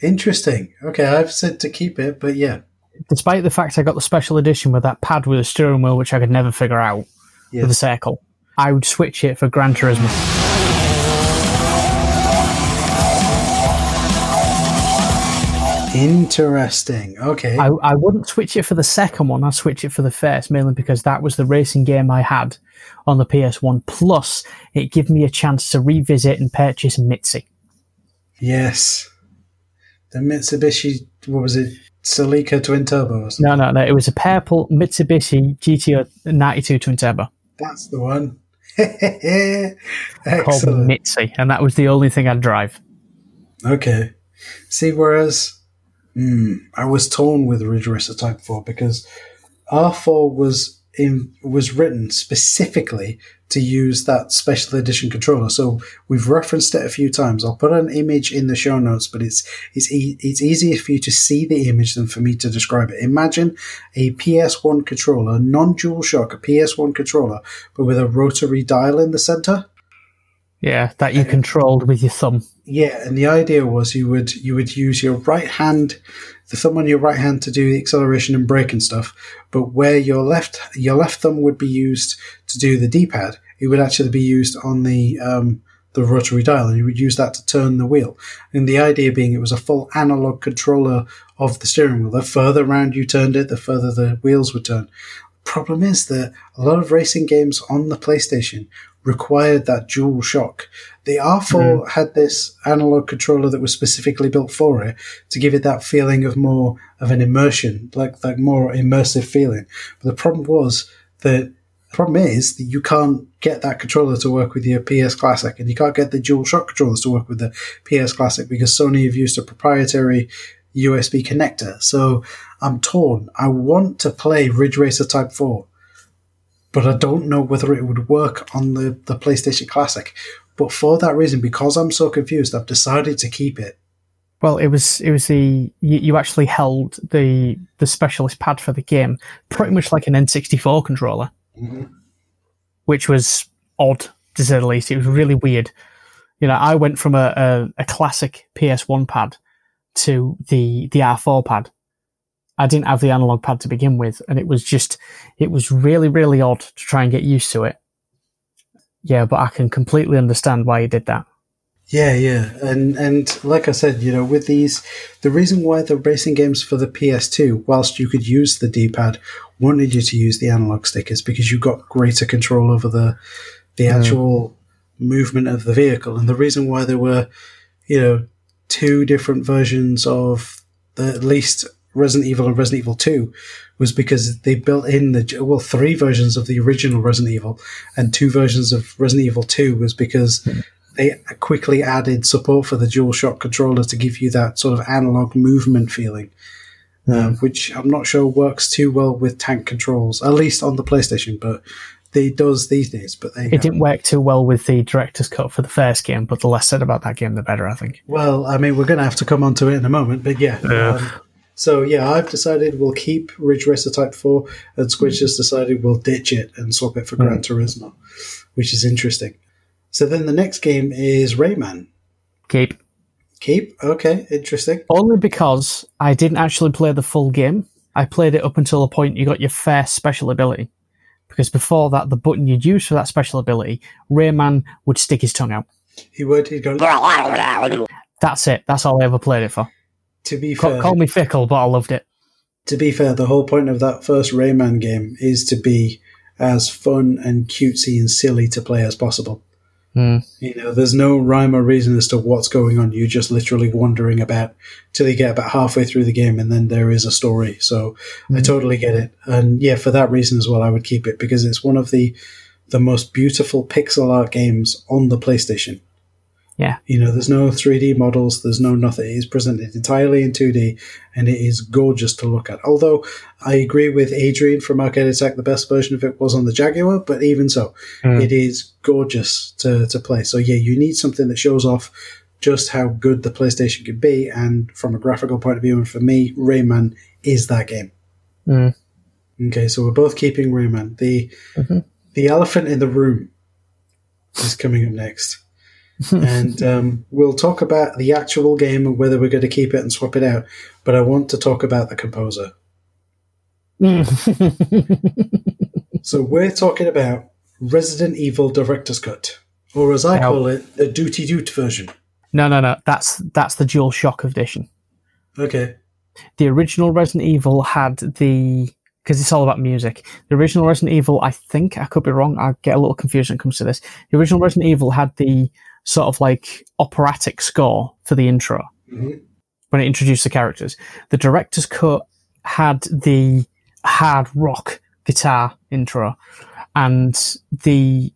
interesting. Okay, I've said to keep it, but yeah. Despite the fact I got the special edition with that pad with a steering wheel, which I could never figure out, with a circle, I would switch it for Gran Turismo. Interesting. Okay. I wouldn't switch it for the second one. I'd switch it for the first, mainly because that was the racing game I had on the PS1. Plus, it gave me a chance to revisit and purchase Mitzi. Yes. The Mitsubishi, what was it? Celica Twin Turbo or something? No. It was a purple Mitsubishi GTO 92 Twin Turbo. That's the one. Excellent. Called Mitzi, and that was the only thing I'd drive. Okay. See, whereas... I was torn with Ridge Racer Type 4, because R4 was written specifically to use that special edition controller. So we've referenced it a few times. I'll put an image in the show notes, but it's easier for you to see the image than for me to describe it. Imagine a PS1 controller, non-DualShock, a PS1 controller, but with a rotary dial in the center. Yeah, that you controlled with your thumb. Yeah, and the idea was you would use your right hand, the thumb on your right hand, to do the acceleration and brake and stuff, but where your left thumb would be used to do the D-pad, it would actually be used on the rotary dial, and you would use that to turn the wheel. And the idea being it was a full analog controller of the steering wheel. The further round you turned it, the further the wheels would turn. Problem is that a lot of racing games on the PlayStation required that dual shock. The R4 had this analog controller that was specifically built for it to give it that feeling of more of an immersion, like more immersive feeling. But the problem is that you can't get that controller to work with your PS Classic, and you can't get the dual shock controllers to work with the PS Classic because Sony have used a proprietary USB connector. So I'm torn. I want to play Ridge Racer Type 4, but I don't know whether it would work on the PlayStation Classic. But for that reason, because I'm so confused, I've decided to keep it. Well, you actually held the specialist pad for the game, pretty much like an N64 controller, which was odd, to say the least. It was really weird. You know, I went from a classic PS1 pad to the R4 pad. I didn't have the analog pad to begin with, and it was really, really odd to try and get used to it. Yeah, but I can completely understand why you did that. Yeah. And like I said, you know, with these, the reason why the racing games for the PS2, whilst you could use the D-pad, wanted you to use the analog stick is because you got greater control over the actual movement of the vehicle. And the reason why there were, you know, two different versions of at least Resident Evil and Resident Evil 2 was because they built in three versions of the original Resident Evil and two versions of Resident Evil 2 was because they quickly added support for the DualShock controller to give you that sort of analog movement feeling, which I'm not sure works too well with tank controls, at least on the PlayStation, but it does these days. But it didn't work too well with the director's cut for the first game, but the less said about that game, the better, I think. Well, I mean, we're going to have to come onto it in a moment, but yeah. So, yeah, I've decided we'll keep Ridge Racer Type 4, and Squidge has decided we'll ditch it and swap it for Gran Turismo, which is interesting. So then the next game is Rayman. Keep? Okay, interesting. Only because I didn't actually play the full game. I played it up until the point you got your first special ability, because before that, the button you'd use for that special ability, Rayman would stick his tongue out. He would. He'd go... That's it. That's all I ever played it for. To be fair, call me fickle, but I loved it. To be fair, the whole point of that first Rayman game is to be as fun and cutesy and silly to play as possible. You know, there's no rhyme or reason as to what's going on. You're just literally wandering about till you get about halfway through the game, and then there is a story. So I totally get it. And yeah, for that reason as well, I would keep it because it's one of the most beautiful pixel art games on the PlayStation. Yeah. You know, there's no 3D models, there's no nothing. It is presented entirely in 2D, and it is gorgeous to look at. Although I agree with Adrian from Arcade Attack, the best version of it was on the Jaguar, but even so, it is gorgeous to play. So yeah, you need something that shows off just how good the PlayStation could be, and from a graphical point of view, and for me, Rayman is that game. Okay, so we're both keeping Rayman. The elephant in the room is coming up next. And we'll talk about the actual game and whether we're going to keep it and swap it out, but I want to talk about the composer. So we're talking about Resident Evil Director's Cut, or as I call it, the Duty Dute version. No. That's the DualShock edition. Okay. The original Resident Evil had because it's all about music. The original Resident Evil, I think, I could be wrong, I get a little confused when it comes to this. The original Resident Evil had the sort of like operatic score for the intro when it introduced the characters. The director's cut had the hard rock guitar intro, and the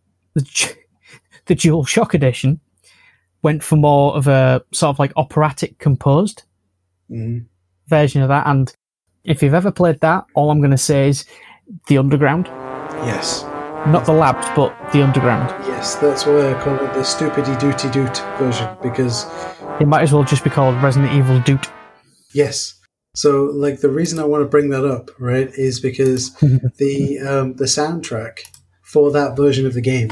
DualShock edition went for more of a sort of like operatic composed version of that. And if you've ever played that, all I'm going to say is the underground. Yes. Not the labs, but the underground. Yes, that's why I call it the Stupidity Dooty Doot version, because... it might as well just be called Resident Evil Doot. Yes. So, like, the reason I want to bring that up, right, is because the soundtrack for that version of the game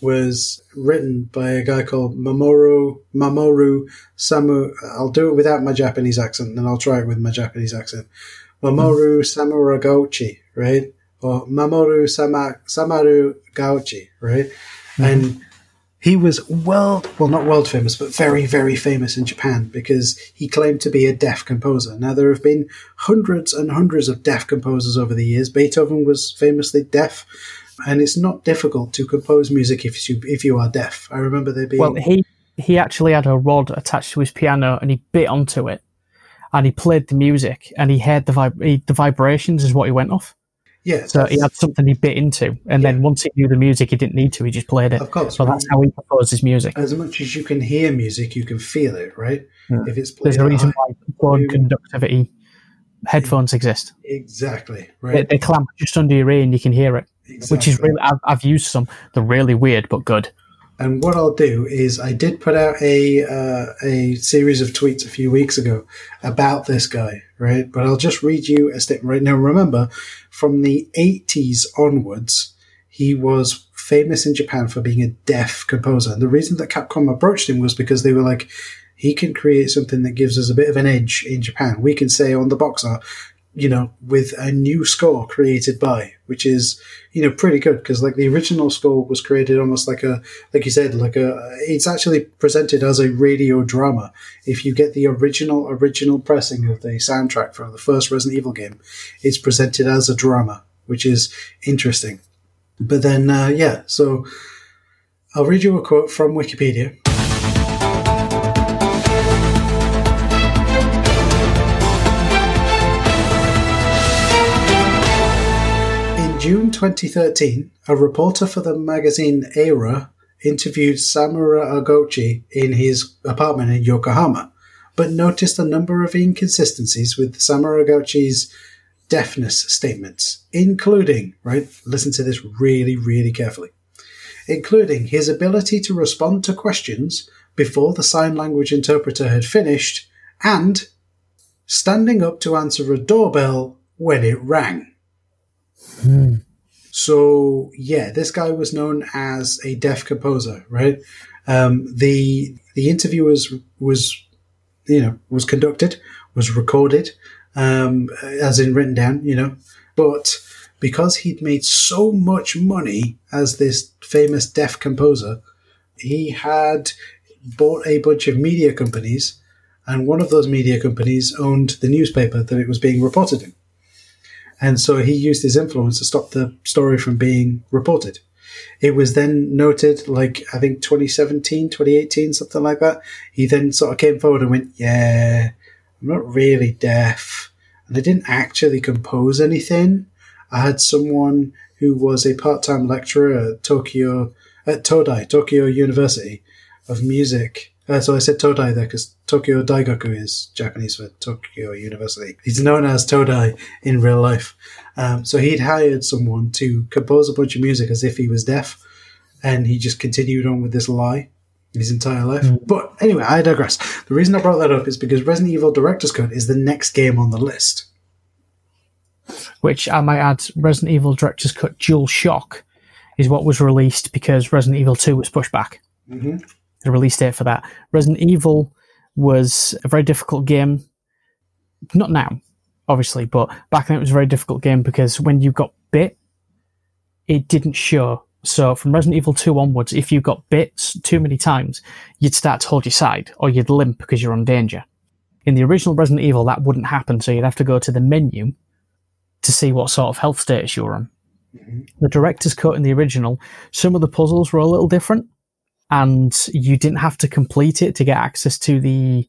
was written by a guy called Mamoru Samu... I'll do it without my Japanese accent, and I'll try it with my Japanese accent. Mamoru Samaragouchi, right? Or Mamoru Samaragouchi, right? Mm-hmm. And he was not world famous, but very, very famous in Japan because he claimed to be a deaf composer. Now, there have been hundreds and hundreds of deaf composers over the years. Beethoven was famously deaf, and it's not difficult to compose music if you are deaf. I remember there being... Well, he actually had a rod attached to his piano, and he bit onto it, and he played the music, and he heard the vibrations is what he went off. Yeah, so he had something he bit into, and then once he knew the music, he didn't need to. He just played it. Of course, so that's how he composes music. As much as you can hear music, you can feel it, right? Yeah. If it's played, there's a reason why bone conductivity headphones exist. Exactly, right. They clamp just under your ear, and you can hear it, exactly. Which is really. I've used some. They're really weird, but good. And what I'll do is I did put out a series of tweets a few weeks ago about this guy, right? But I'll just read you a statement right now. Remember, from the 80s onwards, he was famous in Japan for being a deaf composer. And the reason that Capcom approached him was because they were like, he can create something that gives us a bit of an edge in Japan. We can say on the box art, you know, with a new score created by, which is, you know, pretty good because, like, the original score was created almost it's actually presented as a radio drama. If you get the original pressing of the soundtrack for the first Resident Evil game, it's presented as a drama, which is interesting. But then, so I'll read you a quote from Wikipedia. June 2013, a reporter for the magazine Era interviewed Samaragouchi in his apartment in Yokohama, but noticed a number of inconsistencies with Samaragouchi's deafness statements, including, right, listen to this really, really carefully, including his ability to respond to questions before the sign language interpreter had finished and standing up to answer a doorbell when it rang. Hmm. So, yeah, this guy was known as a deaf composer, right? The interview was conducted, was recorded, as in written down, you know. But because he'd made so much money as this famous deaf composer, he had bought a bunch of media companies, and one of those media companies owned the newspaper that it was being reported in. And so he used his influence to stop the story from being reported. It was then noted, like, I think 2017, 2018, something like that. He then sort of came forward and went, yeah, I'm not really deaf. And I didn't actually compose anything. I had someone who was a part-time lecturer at Todai, Tokyo University of Music. So I said Todai there because Tokyo Daigaku is Japanese for Tokyo University. He's known as Todai in real life. So he'd hired someone to compose a bunch of music as if he was deaf, and he just continued on with this lie his entire life. Mm. But anyway, I digress. The reason I brought that up is because Resident Evil Director's Cut is the next game on the list. Which, I might add, Resident Evil Director's Cut Dual Shock is what was released because Resident Evil 2 was pushed back. Mm-hmm. The release date for that. Resident Evil was a very difficult game. Not now, obviously, but back then it was a very difficult game because when you got bit, it didn't show. So from Resident Evil 2 onwards, if you got bit too many times, you'd start to hold your side or you'd limp because you're on danger. In the original Resident Evil, that wouldn't happen, so you'd have to go to the menu to see what sort of health status you were on. Mm-hmm. The director's cut in the original, some of the puzzles were a little different, and you didn't have to complete it to get access to the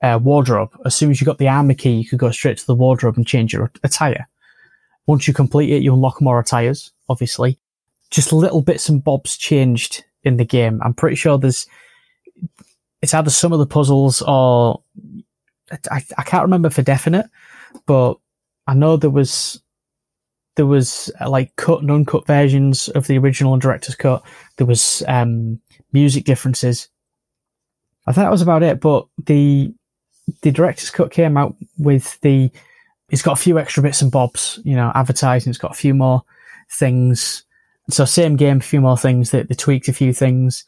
wardrobe. As soon as you got the armor key, you could go straight to the wardrobe and change your attire. Once you complete it, you unlock more attires, obviously. Just little bits and bobs changed in the game. I'm pretty sure it's either some of the puzzles or... I can't remember for definite, but I know there was... there was like cut and uncut versions of the original and director's cut. There was music differences. I thought that was about it, but the director's cut came out with the, it's got a few extra bits and bobs, you know, advertising. It's got a few more things. So same game, a few more things, that they tweaked a few things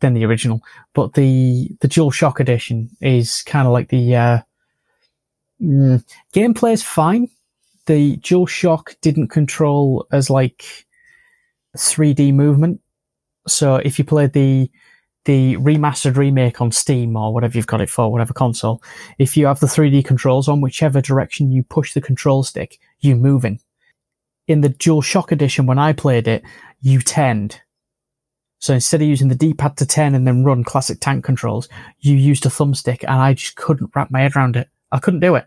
than the original. But the DualShock edition is kind of like the, gameplay's fine. The DualShock didn't control as like 3D movement. So if you play the remastered remake on Steam or whatever you've got it for, whatever console, if you have the 3D controls on, whichever direction you push the control stick, you're moving. In the DualShock edition, when I played it, you turned. So instead of using the D-pad to turn and then run classic tank controls, you used a thumbstick, and I just couldn't wrap my head around it. I couldn't do it.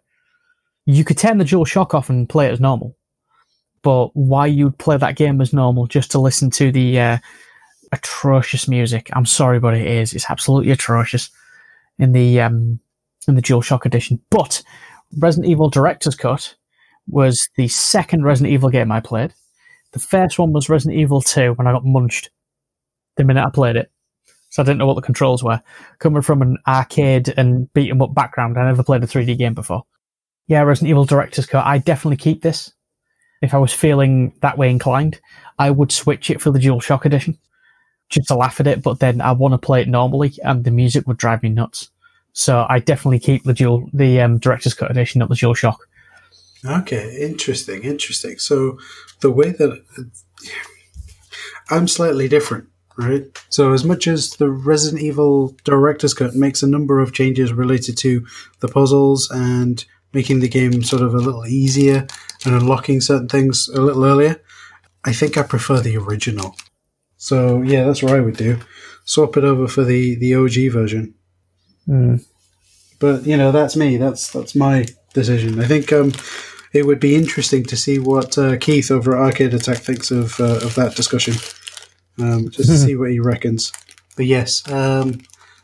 You could turn the DualShock off and play it as normal, but why you'd play that game as normal just to listen to the atrocious music? I'm sorry, but it is. It's absolutely atrocious in the DualShock edition. But Resident Evil Director's Cut was the second Resident Evil game I played. The first one was Resident Evil 2 when I got munched the minute I played it. So I didn't know what the controls were. Coming from an arcade and beat-em-up background, I never played a 3D game before. Yeah, Resident Evil Director's Cut, I definitely keep this. If I was feeling that way inclined, I would switch it for the DualShock edition just to laugh at it, but then I want to play it normally and the music would drive me nuts. So I definitely keep the Director's Cut edition, not the DualShock. Okay, interesting. So the way that I'm slightly different, right? So as much as the Resident Evil Director's Cut makes a number of changes related to the puzzles and making the game sort of a little easier and unlocking certain things a little earlier, I think I prefer the original. So yeah, that's what I would do. Swap it over for the OG version. Mm. But you know, that's me. That's my decision. I think it would be interesting to see what Keith over at Arcade Attack thinks of that discussion, just to see what he reckons. But yes,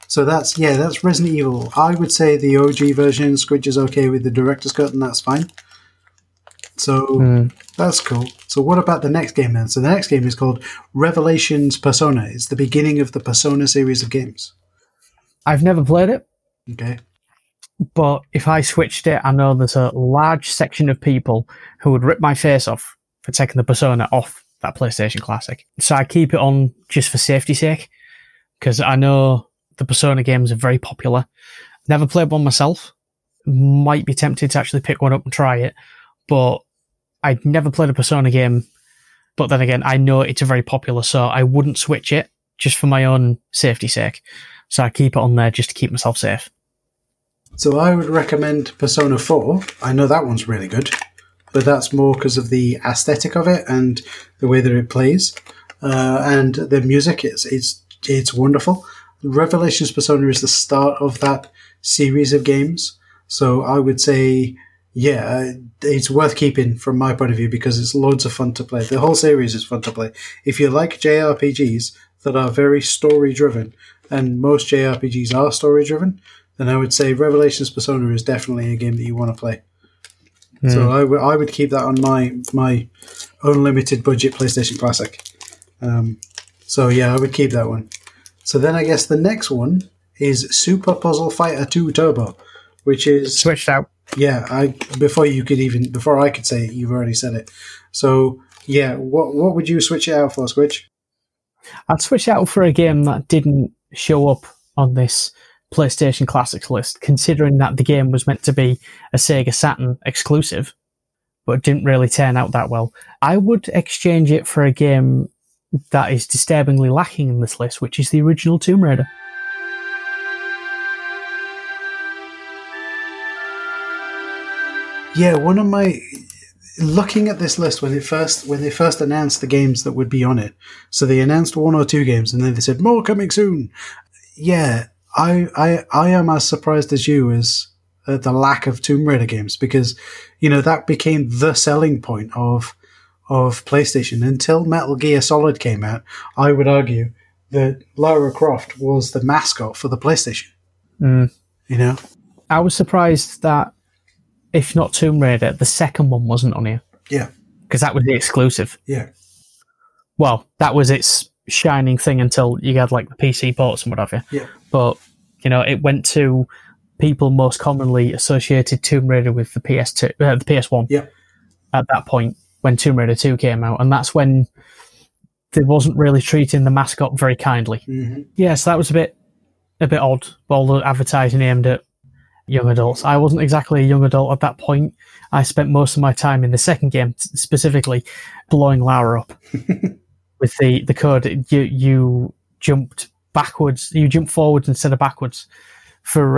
so that's Resident Evil. I would say the OG version, Squidge is okay with the director's cut, and that's fine. So that's cool. So what about the next game then? So the next game is called Revelations Persona. It's the beginning of the Persona series of games. I've never played it. Okay. But if I switched it, I know there's a large section of people who would rip my face off for taking the Persona off that PlayStation Classic. So I keep it on just for safety's sake, because I know the Persona games are very popular. Never played one myself. Might be tempted to actually pick one up and try it, but I'd never played a Persona game. But then again, I know it's a very popular, so I wouldn't switch it just for my own safety's sake. So I keep it on there just to keep myself safe. So I would recommend Persona 4. I know that one's really good, but that's more because of the aesthetic of it and the way that it plays. And the music, it's wonderful. Revelations Persona is the start of that series of games. So I would say, yeah, it's worth keeping from my point of view because it's loads of fun to play. The whole series is fun to play. If you like JRPGs that are very story-driven, and most JRPGs are story-driven, then I would say Revelations Persona is definitely a game that you want to play. Mm. So I would keep that on my unlimited budget PlayStation Classic. So yeah, I would keep that one. So then I guess the next one is Super Puzzle Fighter 2 Turbo, which is switched out. Yeah, before I could say it, you've already said it. So yeah, what would you switch it out for, Squidge? I'd switch out for a game that didn't show up on this PlayStation Classics list, considering that the game was meant to be a Sega Saturn exclusive, but didn't really turn out that well. I would exchange it for a game that is disturbingly lacking in this list, which is the original Tomb Raider. Yeah, looking at this list when they first announced the games that would be on it, so they announced one or two games, and then they said more coming soon. Yeah. I am as surprised as you as at the lack of Tomb Raider games because, you know, that became the selling point of PlayStation. Until Metal Gear Solid came out, I would argue that Lara Croft was the mascot for the PlayStation. Mm. You know? I was surprised that, if not Tomb Raider, the second one wasn't on here. Yeah. because that was the exclusive. Yeah. Well, that was its shining thing until you had like the PC ports and what have you. Yeah. But, you know, it went to people most commonly associated Tomb Raider with the PS2, the PS1 yeah. at that point when Tomb Raider 2 came out. And that's when they wasn't really treating the mascot very kindly. Mm-hmm. Yeah, so that was a bit odd, all the advertising aimed at young adults. I wasn't exactly a young adult at that point. I spent most of my time in the second game, specifically blowing Lara up with the code. You jumped backwards, you jumped forwards instead of backwards for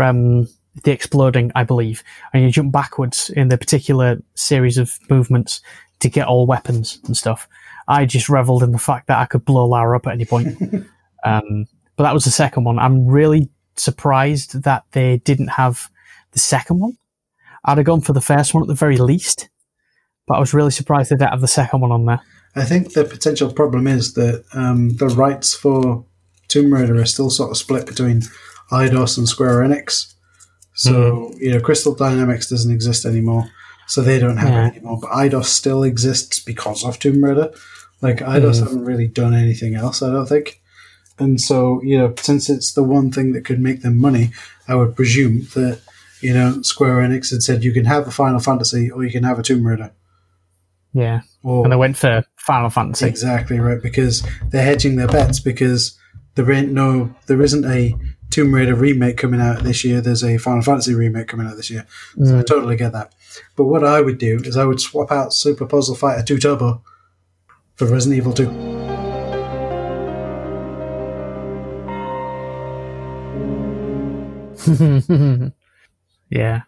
the exploding, I believe, and you jump backwards in the particular series of movements to get all weapons and stuff. I just reveled in the fact that I could blow Lara up at any point. But that was the second one. I'm really surprised that they didn't have the second one. I'd have gone for the first one at the very least, but I was really surprised they didn't have the second one on there. I think the potential problem is that the rights for Tomb Raider are still sort of split between Eidos and Square Enix. So, you know, Crystal Dynamics doesn't exist anymore, so they don't have it anymore. But Eidos still exists because of Tomb Raider. Like, Eidos haven't really done anything else, I don't think. And so, you know, since it's the one thing that could make them money, I would presume that, you know, Square Enix had said, you can have a Final Fantasy or you can have a Tomb Raider. Yeah. Or, and they went for Final Fantasy. Exactly, right, because they're hedging their bets because there isn't a Tomb Raider remake coming out this year. There's a Final Fantasy remake coming out this year. So I totally get that. But what I would do is I would swap out Super Puzzle Fighter 2 Turbo for Resident Evil 2. Yeah,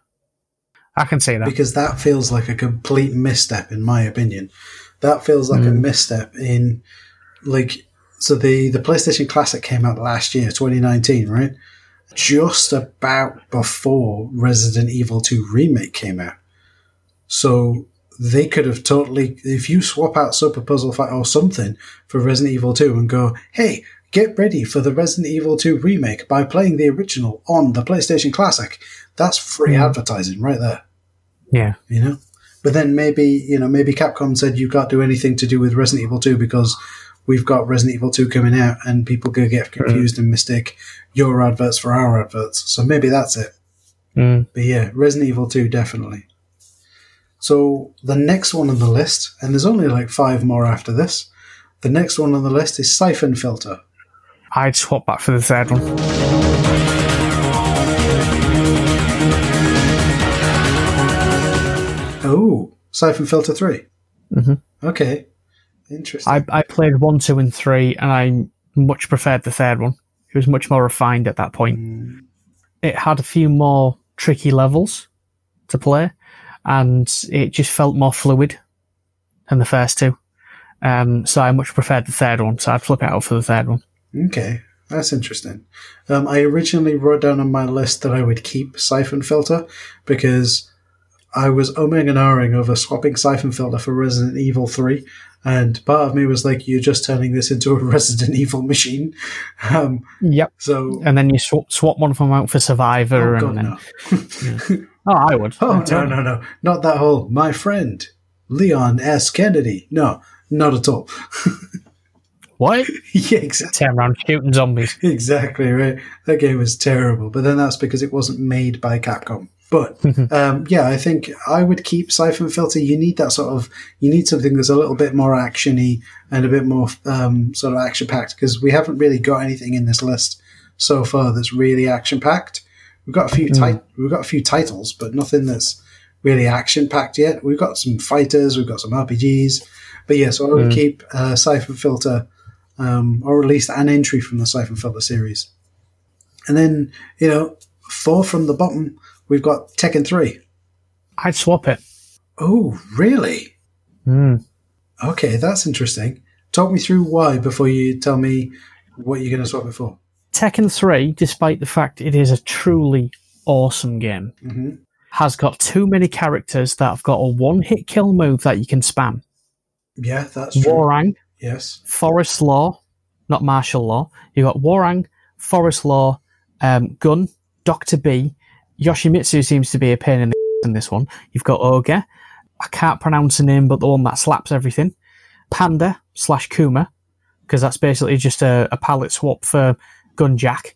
I can see that. Because that feels like a complete misstep, in my opinion. That feels like a misstep in, like, so the PlayStation Classic came out last year, 2019, right? Just about before Resident Evil 2 Remake came out. So they could have totally, if you swap out Super Puzzle Fighter or something for Resident Evil 2 and go, hey, get ready for the Resident Evil 2 remake by playing the original on the PlayStation Classic. That's free advertising right there. Yeah. You know? But then maybe Capcom said you can't do anything to do with Resident Evil 2 because we've got Resident Evil 2 coming out and people go get confused and mistake your adverts for our adverts. So maybe that's it. But yeah, Resident Evil 2 definitely. So the next one on the list, and there's only like 5 more after this, the next one on the list is Siphon Filter. I'd swap back for the third one. Oh, Siphon Filter 3. Mm-hmm. Okay, interesting. I played 1, 2, and 3, and I much preferred the third one. It was much more refined at that point. It had a few more tricky levels to play, and it just felt more fluid than the first two. So I much preferred the third one, so I'd flip it out for the third one. Okay, that's interesting. I originally wrote down on my list that I would keep Siphon Filter because I was umming and ahhing over swapping Siphon Filter for Resident Evil 3, and part of me was like, you're just turning this into a Resident Evil machine. Yep. So, and then you swap one of them out for Survivor. Oh, God, and then, no. Oh, I would. Oh, no. Not that whole, my friend, Leon S. Kennedy. No, not at all. What? Yeah, exactly. Turn around shooting zombies. Exactly, right. That game was terrible. But then that's because it wasn't made by Capcom. But, yeah, I think I would keep Siphon Filter. You need that sort of, you need something that's a little bit more action-y and a bit more sort of action-packed because we haven't really got anything in this list so far that's really action-packed. We've got a few titles, but nothing that's really action-packed yet. We've got some fighters, we've got some RPGs. But yeah, so I would keep Siphon Filter, or at least an entry from the Siphon Filter series. And then, you know, 4 from the bottom, we've got Tekken 3. I'd swap it. Oh, really? Okay, that's interesting. Talk me through why before you tell me what you're going to swap it for. Tekken 3, despite the fact it is a truly awesome game, has got too many characters that have got a one-hit kill move that you can spam. Yeah, that's true. Warang. Yes. Forest Law, not martial law. You got Warang, Forest Law, Gun, Dr. B. Yoshimitsu seems to be a pain in the in this one. You've got Ogre. I can't pronounce the name, but the one that slaps everything, Panda/Kuma, because that's basically just a palette swap for Gunjack.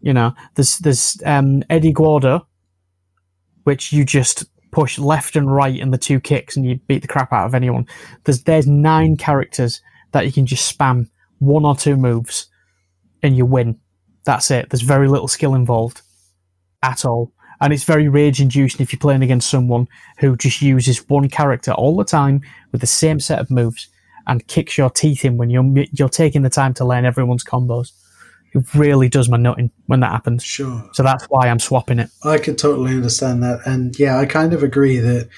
You know, there's Eddie Gordo, which you just push left and right in the two kicks and you beat the crap out of anyone. There's 9 characters that you can just spam 1 or 2 moves and you win. That's it. There's very little skill involved at all. And it's very rage-inducing if you're playing against someone who just uses one character all the time with the same set of moves and kicks your teeth in when you're taking the time to learn everyone's combos. It really does my nutting when that happens. Sure. So that's why I'm swapping it. I could totally understand that. And yeah, I kind of agree that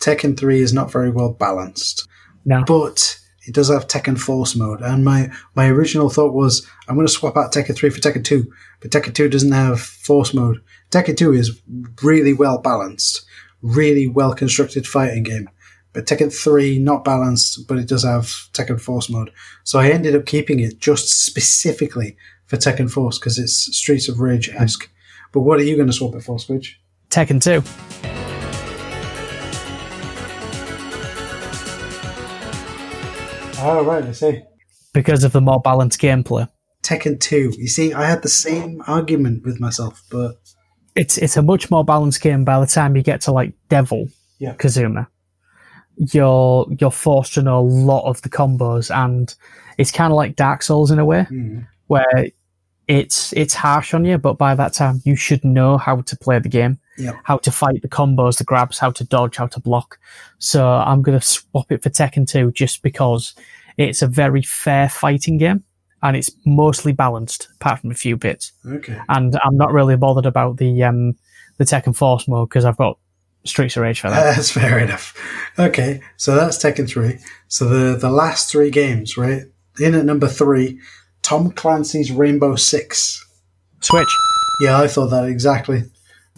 Tekken 3 is not very well balanced. No. But it does have Tekken Force mode. And my original thought was, I'm going to swap out Tekken 3 for Tekken 2. But Tekken 2 doesn't have Force mode. Tekken 2 is really well balanced, really well constructed fighting game. But Tekken 3, not balanced, but it does have Tekken Force mode. So I ended up keeping it just specifically for Tekken Force because it's Streets of Rage-esque. But what are you going to swap it for, Squidge? Tekken 2. Oh, right, I see. Because of the more balanced gameplay. Tekken 2. You see, I had the same argument with myself, but... It's a much more balanced game by the time you get to, like, Devil Kazuma. You're forced to know a lot of the combos, and it's kind of like Dark Souls in a way, where it's harsh on you, but by that time you should know how to play the game, how to fight the combos, the grabs, how to dodge, how to block. So I'm going to swap it for Tekken 2 just because it's a very fair fighting game and it's mostly balanced, apart from a few bits. Okay. And I'm not really bothered about the Tekken Force mode because I've got Streets of Rage for that. That's fair enough. Okay, so that's Tekken 3. So the last 3 games, right? In at number 3, Tom Clancy's Rainbow Six. Switch. Yeah, I thought that exactly.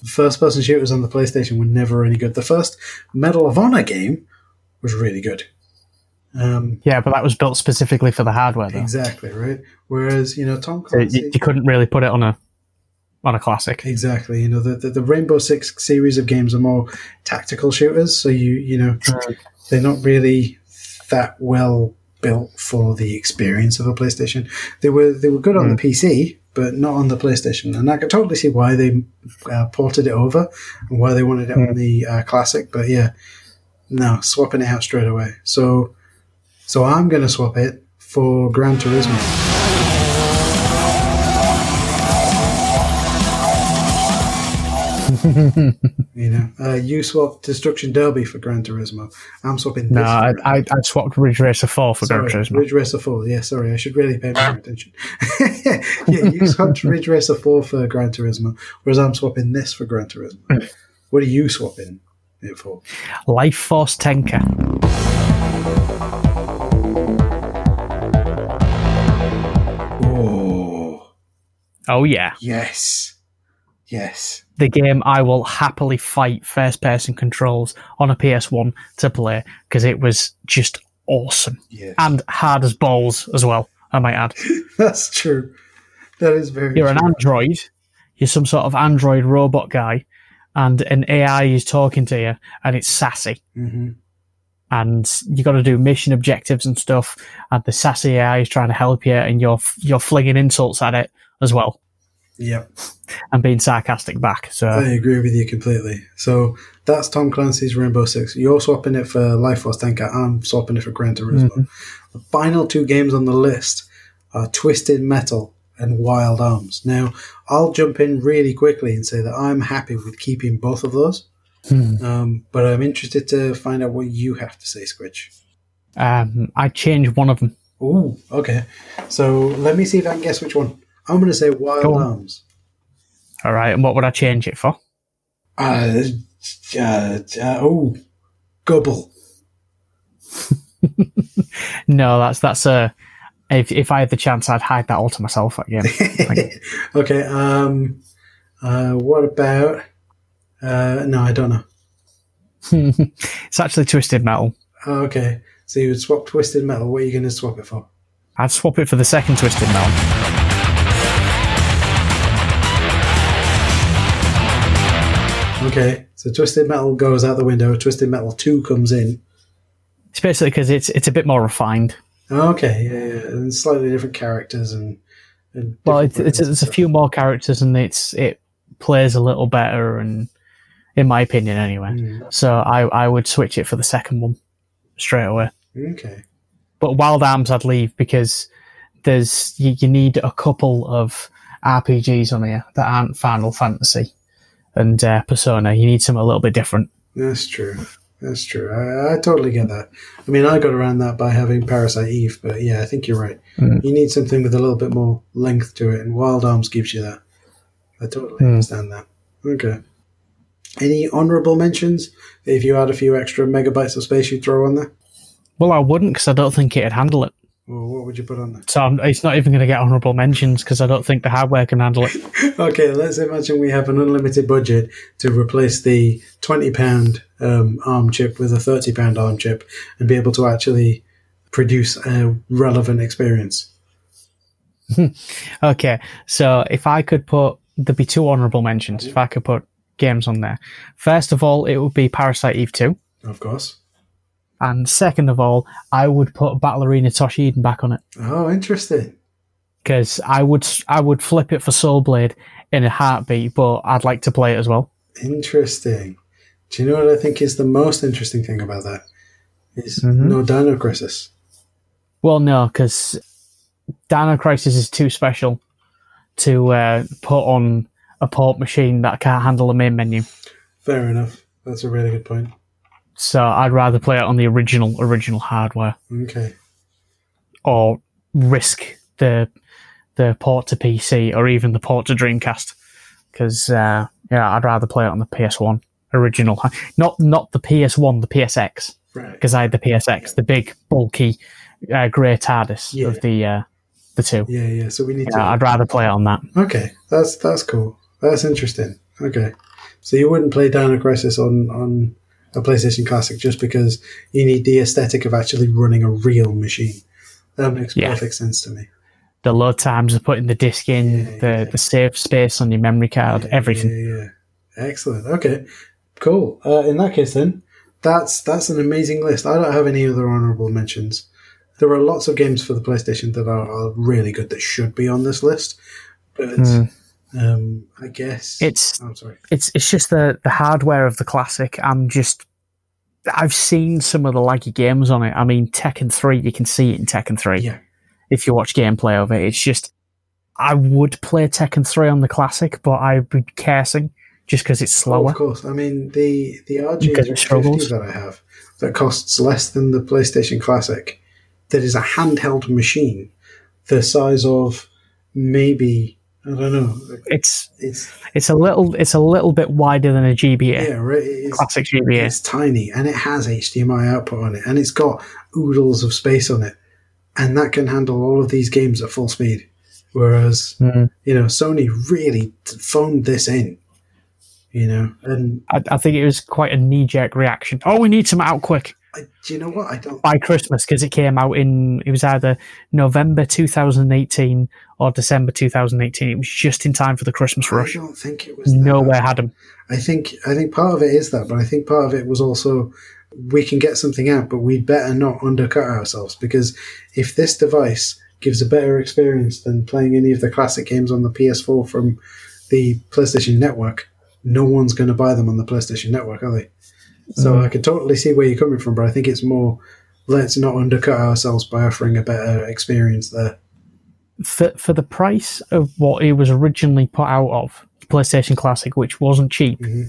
First-person shooters on the PlayStation were never any good. The first Medal of Honor game was really good. Yeah, but that was built specifically for the hardware, though. Exactly, right? Whereas, you know, Tom Clancy... You couldn't really put it on a classic. Exactly. You know, the Rainbow Six series of games are more tactical shooters, so you know, they're not really that well built for the experience of a PlayStation. They were good on the PC, but not on the PlayStation. And I could totally see why they ported it over and why they wanted it on the classic, but yeah, no, swapping it out straight away. So I'm going to swap it for Gran Turismo. You know, you swapped Destruction Derby for Gran Turismo. I'm swapping this. No, I swapped Ridge Racer 4 for Gran Turismo. Ridge Racer 4, yeah, sorry, I should really pay more attention. Yeah, you swapped Ridge Racer 4 for Gran Turismo, whereas I'm swapping this for Gran Turismo. What are you swapping it for? Life Force Tenka. Oh, yeah. Yes. The game I will happily fight first-person controls on a PS1 to play because it was just awesome. Yes. And hard as balls as well, I might add. That's true. That is very You're true. An android. You're some sort of android robot guy and an AI is talking to you and it's sassy. Mm-hmm. And you got to do mission objectives and stuff and the sassy AI is trying to help you and you're flinging insults at it as well. Yep. And being sarcastic back. So I agree with you completely. So that's Tom Clancy's Rainbow Six. You're swapping it for Life Force Tanker. I'm swapping it for Gran Turismo. The final 2 games on the list are Twisted Metal and Wild Arms. Now, I'll jump in really quickly and say that I'm happy with keeping both of those. But I'm interested to find out what you have to say, Squidge. I changed one of them. Ooh, okay. So let me see if I can guess which one. I'm going to say Wild Arms. All right, and what would I change it for? Gobble. No, that's a... If I had the chance, I'd hide that all to myself again. Okay, what about... no, I don't know. It's actually Twisted Metal. Okay, so you would swap Twisted Metal. What are you going to swap it for? I'd swap it for the second Twisted Metal. Okay, so Twisted Metal goes out the window, Twisted Metal 2 comes in. Especially because it's a bit more refined. Okay, yeah. And slightly different characters and well, it's a few more characters and it plays a little better, and in my opinion, anyway. Mm. So I would switch it for the second one straight away. Okay. But Wild Arms I'd leave because there's you need a couple of RPGs on here that aren't Final Fantasy and Persona. You need something a little bit different. That's true. I totally get that. I mean, I got around that by having Parasite Eve, but yeah, I think you're right. Mm. You need something with a little bit more length to it, and Wild Arms gives you that. I totally understand that. Okay. Any honourable mentions? If you had a few extra megabytes of space, you'd throw on there? Well, I wouldn't, because I don't think it'd handle it. Well, what would you put on there? So it's not even going to get honourable mentions because I don't think the hardware can handle it. Okay, let's imagine we have an unlimited budget to replace the £20 ARM chip with a £30 ARM chip and be able to actually produce a relevant experience. Okay, so if I could put... There'd be two honourable mentions if I could put games on there. First of all, it would be Parasite Eve 2. Of course. And second of all, I would put Battle Arena Toshinden back on it. Oh, interesting. Because I would flip it for Soul Blade in a heartbeat, but I'd like to play it as well. Interesting. Do you know what I think is the most interesting thing about that? It's no Dino Crisis. Well, no, because Dino Crisis is too special to put on a port machine that can't handle the main menu. Fair enough. That's a really good point. So I'd rather play it on the original hardware. Okay. Or risk the port to PC or even the port to Dreamcast, because I'd rather play it on the PS1 original, not the PS1, the PSX, because I had the PSX, the big bulky grey TARDIS of the two. Yeah. So we need to. I'd rather play it on that. Okay, that's cool. That's interesting. Okay, so you wouldn't play Dino Crisis on a PlayStation Classic just because you need the aesthetic of actually running a real machine. That makes perfect sense to me. The load times of putting the disc in, the save space on your memory card, everything. Yeah. Excellent. Okay, cool. In that case, then, that's an amazing list. I don't have any other honourable mentions. There are lots of games for the PlayStation that are really good that should be on this list, but I guess it's just the hardware of the Classic. I've seen some of the laggy games on it. I mean, Tekken 3, you can see it in Tekken 3. Yeah. If you watch gameplay of it, it's just I would play Tekken 3 on the Classic, but I'd be cursing just because it's slower. Oh, of course, I mean the RG350 that I have that costs less than the PlayStation Classic. That is a handheld machine, the size of maybe. I don't know. It's a little bit wider than a GBA. Yeah, right. Classic GBA. It's tiny, and it has HDMI output on it, and it's got oodles of space on it, and that can handle all of these games at full speed. Whereas, Sony really phoned this in. And I think it was quite a knee-jerk reaction. Oh, we need some out quick. Do you know what? I don't by Christmas because it came out it was either November 2018 or December 2018. It was just in time for the Christmas rush. I don't think it was. Nowhere had them. I think part of it is that, but I think part of it was also we can get something out, but we'd better not undercut ourselves because if this device gives a better experience than playing any of the classic games on the PS4 from the PlayStation Network, no one's going to buy them on the PlayStation Network, are they? So I can totally see where you're coming from, but I think it's more let's not undercut ourselves by offering a better experience there. For the price of what it was originally put out of, the PlayStation Classic, which wasn't cheap when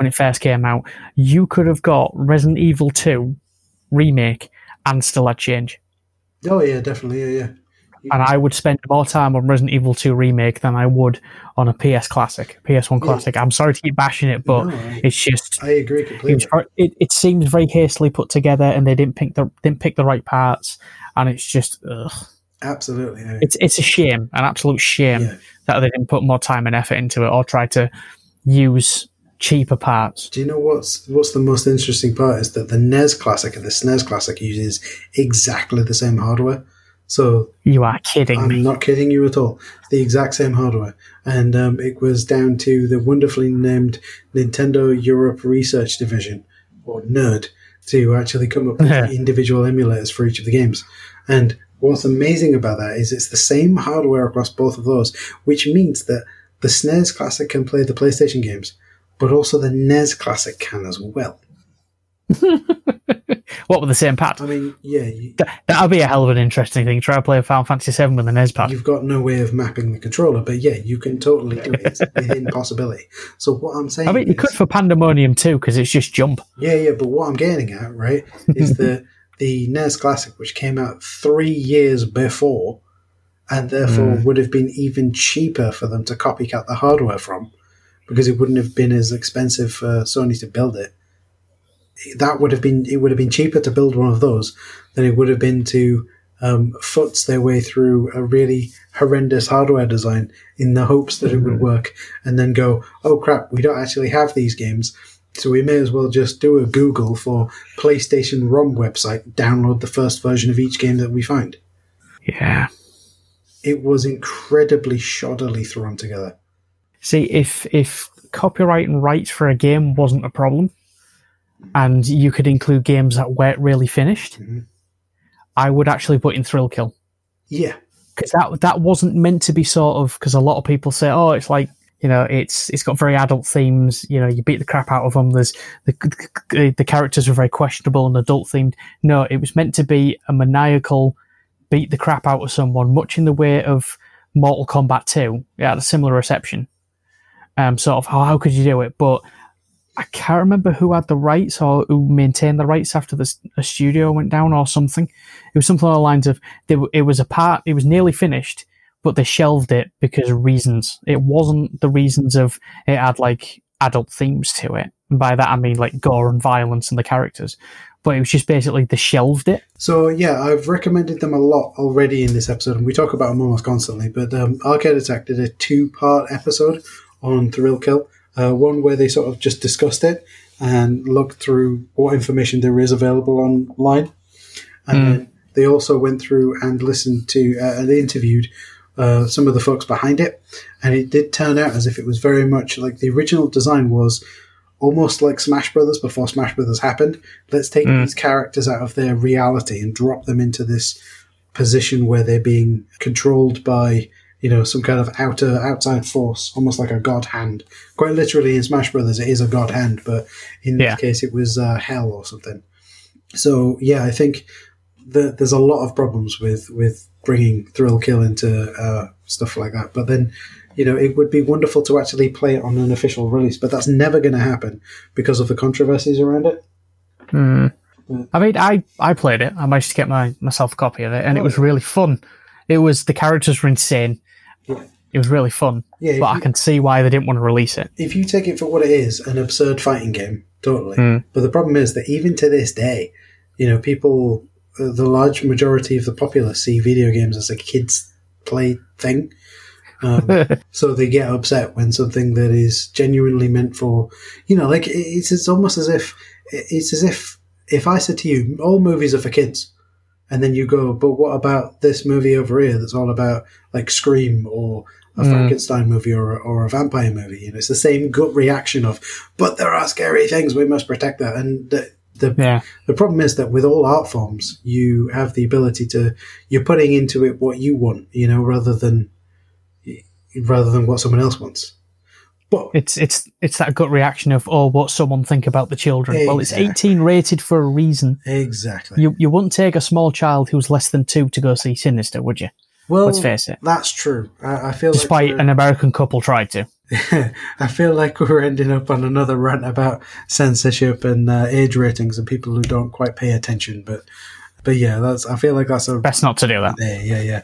it first came out, you could have got Resident Evil 2 remake and still had change. Oh, yeah, definitely, yeah. And I would spend more time on Resident Evil 2 Remake than I would on a PS1 Classic. I'm sorry to keep bashing it, but it's just... I agree completely. It seems very hastily put together and they didn't pick the right parts, and it's just... Ugh. Absolutely. Yeah. It's a shame, an absolute shame that they didn't put more time and effort into it or try to use cheaper parts. Do you know what's the most interesting part is that the SNES Classic uses exactly the same hardware. So you are kidding me. I'm not kidding you at all. The exact same hardware. And it was down to the wonderfully named Nintendo Europe Research Division, or NERD, to actually come up with individual emulators for each of the games. And what's amazing about that is it's the same hardware across both of those, which means that the SNES Classic can play the PlayStation games, but also the NES Classic can as well. What, with the same pad? I mean, yeah. That'll be a hell of an interesting thing. Try to play Final Fantasy VII with the NES pad. You've got no way of mapping the controller, but yeah, you can totally do it. It's within possibility. So what I'm saying, I mean, you could for Pandemonium 2 because it's just jump. Yeah, but what I'm getting at, right, is the NES Classic, which came out 3 years before and therefore would have been even cheaper for them to copycat the hardware from because it wouldn't have been as expensive for Sony to build it. It would have been cheaper to build one of those than it would have been to futz their way through a really horrendous hardware design in the hopes that it would work and then go, oh crap, we don't actually have these games, so we may as well just do a Google for PlayStation ROM website, download the first version of each game that we find. Yeah. It was incredibly shoddily thrown together. See, if copyright and rights for a game wasn't a problem, and you could include games that weren't really finished, I would actually put in Thrill Kill. Yeah. Because that wasn't meant to be sort of... Because a lot of people say, oh, it's like, you know, it's got very adult themes, you know, you beat the crap out of them, there's the characters are very questionable and adult-themed. No, it was meant to be a maniacal beat the crap out of someone, much in the way of Mortal Kombat 2. It had a similar reception. Sort of, how could you do it? But... I can't remember who had the rights or who maintained the rights after a studio went down or something. It was something along the lines of it was nearly finished, but they shelved it because of reasons. It wasn't the reasons of it had like adult themes to it. And by that I mean like gore and violence and the characters. But it was just basically they shelved it. So yeah, I've recommended them a lot already in this episode, and we talk about them almost constantly. But Arcade Attack did a 2-part episode on Thrill Kill. One where they sort of just discussed it and looked through what information there is available online. And then they also went through and listened to and interviewed some of the folks behind it. And it did turn out as if it was very much like the original design was almost like Smash Brothers before Smash Brothers happened. Let's take these characters out of their reality and drop them into this position where they're being controlled by... you know, some kind of outside force, almost like a god hand. Quite literally in Smash Brothers, it is a god hand, but in this case, it was hell or something. So, yeah, I think that there's a lot of problems with bringing Thrill Kill into stuff like that. But then, you know, it would be wonderful to actually play it on an official release, but that's never going to happen because of the controversies around it. I mean, I played it. I managed to get myself a copy of it, and it was really fun. It was, the characters were insane. Yeah. It was really fun. Yeah, but I can see why they didn't want to release it. If you take it for what it is, an absurd fighting game, totally. But the problem is that even to this day, you know, people, the large majority of the populace see video games as a kids' play thing. So they get upset when something that is genuinely meant for, you know, like it's almost as if, if I said to you, all movies are for kids. And then you go, but what about this movie over here that's all about like Scream or a Frankenstein movie or a vampire movie? You know, it's the same gut reaction of, but there are scary things, we must protect that. And the problem is that with all art forms, you have the ability to, you're putting into it what you want, you know, rather than what someone else wants. But it's that gut reaction of, oh, what someone think about the children. Exactly. Well, it's 18 rated for a reason. Exactly. You wouldn't take a small child who's less than 2 to go see Sinister, would you? Well, let's face it. That's true. I feel despite like an American couple tried to. I feel like we're ending up on another rant about censorship and age ratings and people who don't quite pay attention. But yeah, I feel like that's a best not to do that. Yeah.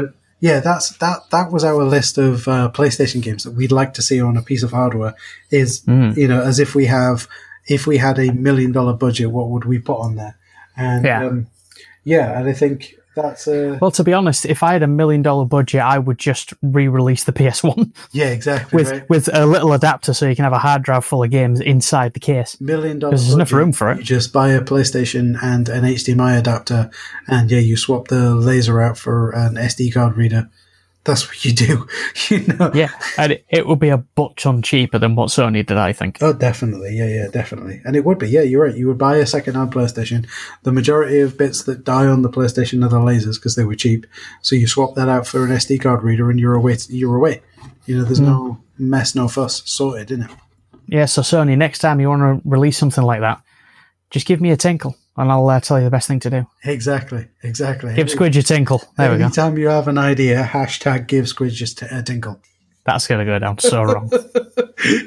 But, yeah, that was our list of PlayStation games that we'd like to see on a piece of hardware. Is you know, as if we had $1 million budget, what would we put on there? And and I think That's well, to be honest, if I had $1 million budget, I would just re-release the PS1. Yeah, exactly. With a little adapter, so you can have a hard drive full of games inside the case. $1 million. Because there's enough room for it. You just buy a PlayStation and an HDMI adapter, and yeah, you swap the laser out for an SD card reader. That's what you do, you know. Yeah, and it would be a buck ton cheaper than what Sony did, I think. Oh, definitely. Yeah, definitely. And it would be. Yeah, you're right. You would buy a second-hand PlayStation. The majority of bits that die on the PlayStation are the lasers because they were cheap. So you swap that out for an SD card reader, and you're away. You know, there's no mess, no fuss, sorted, isn't it? Yeah. So Sony, next time you want to release something like that, just give me a tinkle. And I'll tell you the best thing to do. Exactly. Give Squidge a tinkle. There we go. Anytime you have an idea, hashtag give Squidge a tinkle. That's going to go down so wrong.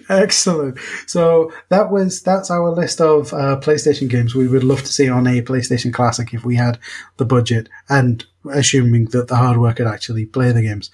Excellent. So that's our list of PlayStation games we would love to see on a PlayStation Classic if we had the budget, and assuming that the hardware could actually play the games.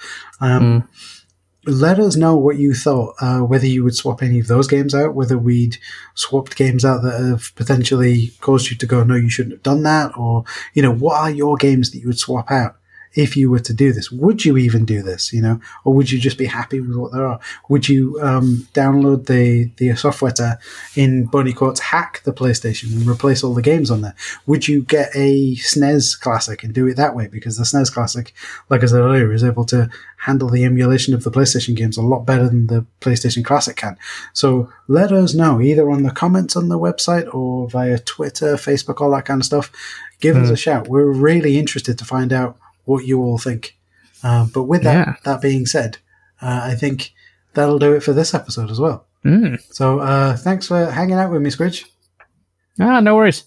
Let us know what you thought, whether you would swap any of those games out, whether we'd swapped games out that have potentially caused you to go, no, you shouldn't have done that, or, you know, what are your games that you would swap out if you were to do this? Would you even do this, you know, or would you just be happy with what there are? Would you download the software to, in Bonnie Court's, hack the PlayStation and replace all the games on there? Would you get a SNES Classic and do it that way? Because the SNES Classic, like I said earlier, is able to handle the emulation of the PlayStation games a lot better than the PlayStation Classic can. So let us know, either on the comments on the website or via Twitter, Facebook, all that kind of stuff. Give us a shout. We're really interested to find out what you all think. But with that being said, I think that'll do it for this episode as well. So thanks for hanging out with me, Squidge. No worries.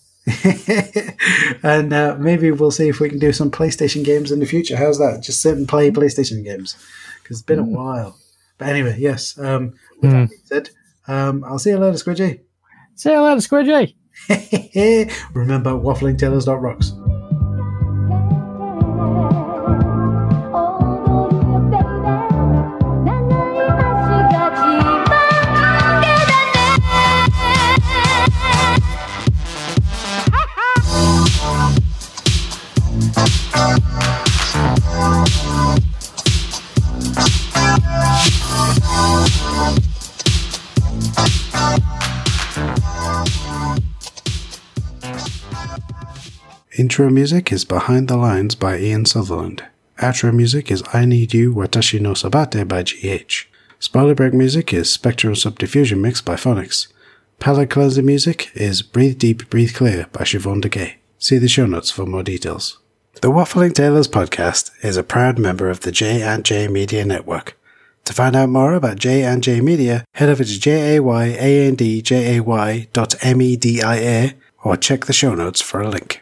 And maybe we'll see if we can do some PlayStation games in the future. How's that? Just sit and play PlayStation games, because it's been a while. But anyway, yes. With that being said, I'll see you later, Squidgy. See you later, Squidgy. Remember, wafflingtailors.rocks. Intro music is Behind the Lines by Ian Sutherland. Outro music is I Need You Watashi no Sabate by GH. Spoiler break music is Spectral Subdiffusion Mix by Phonics. Palette cleanser music is Breathe Deep, Breathe Clear by Siobhan Decay. See the show notes for more details. The Waffling Tailors podcast is a proud member of the J&J Media Network. To find out more about J&J Media, head over to jayandjay.media or check the show notes for a link.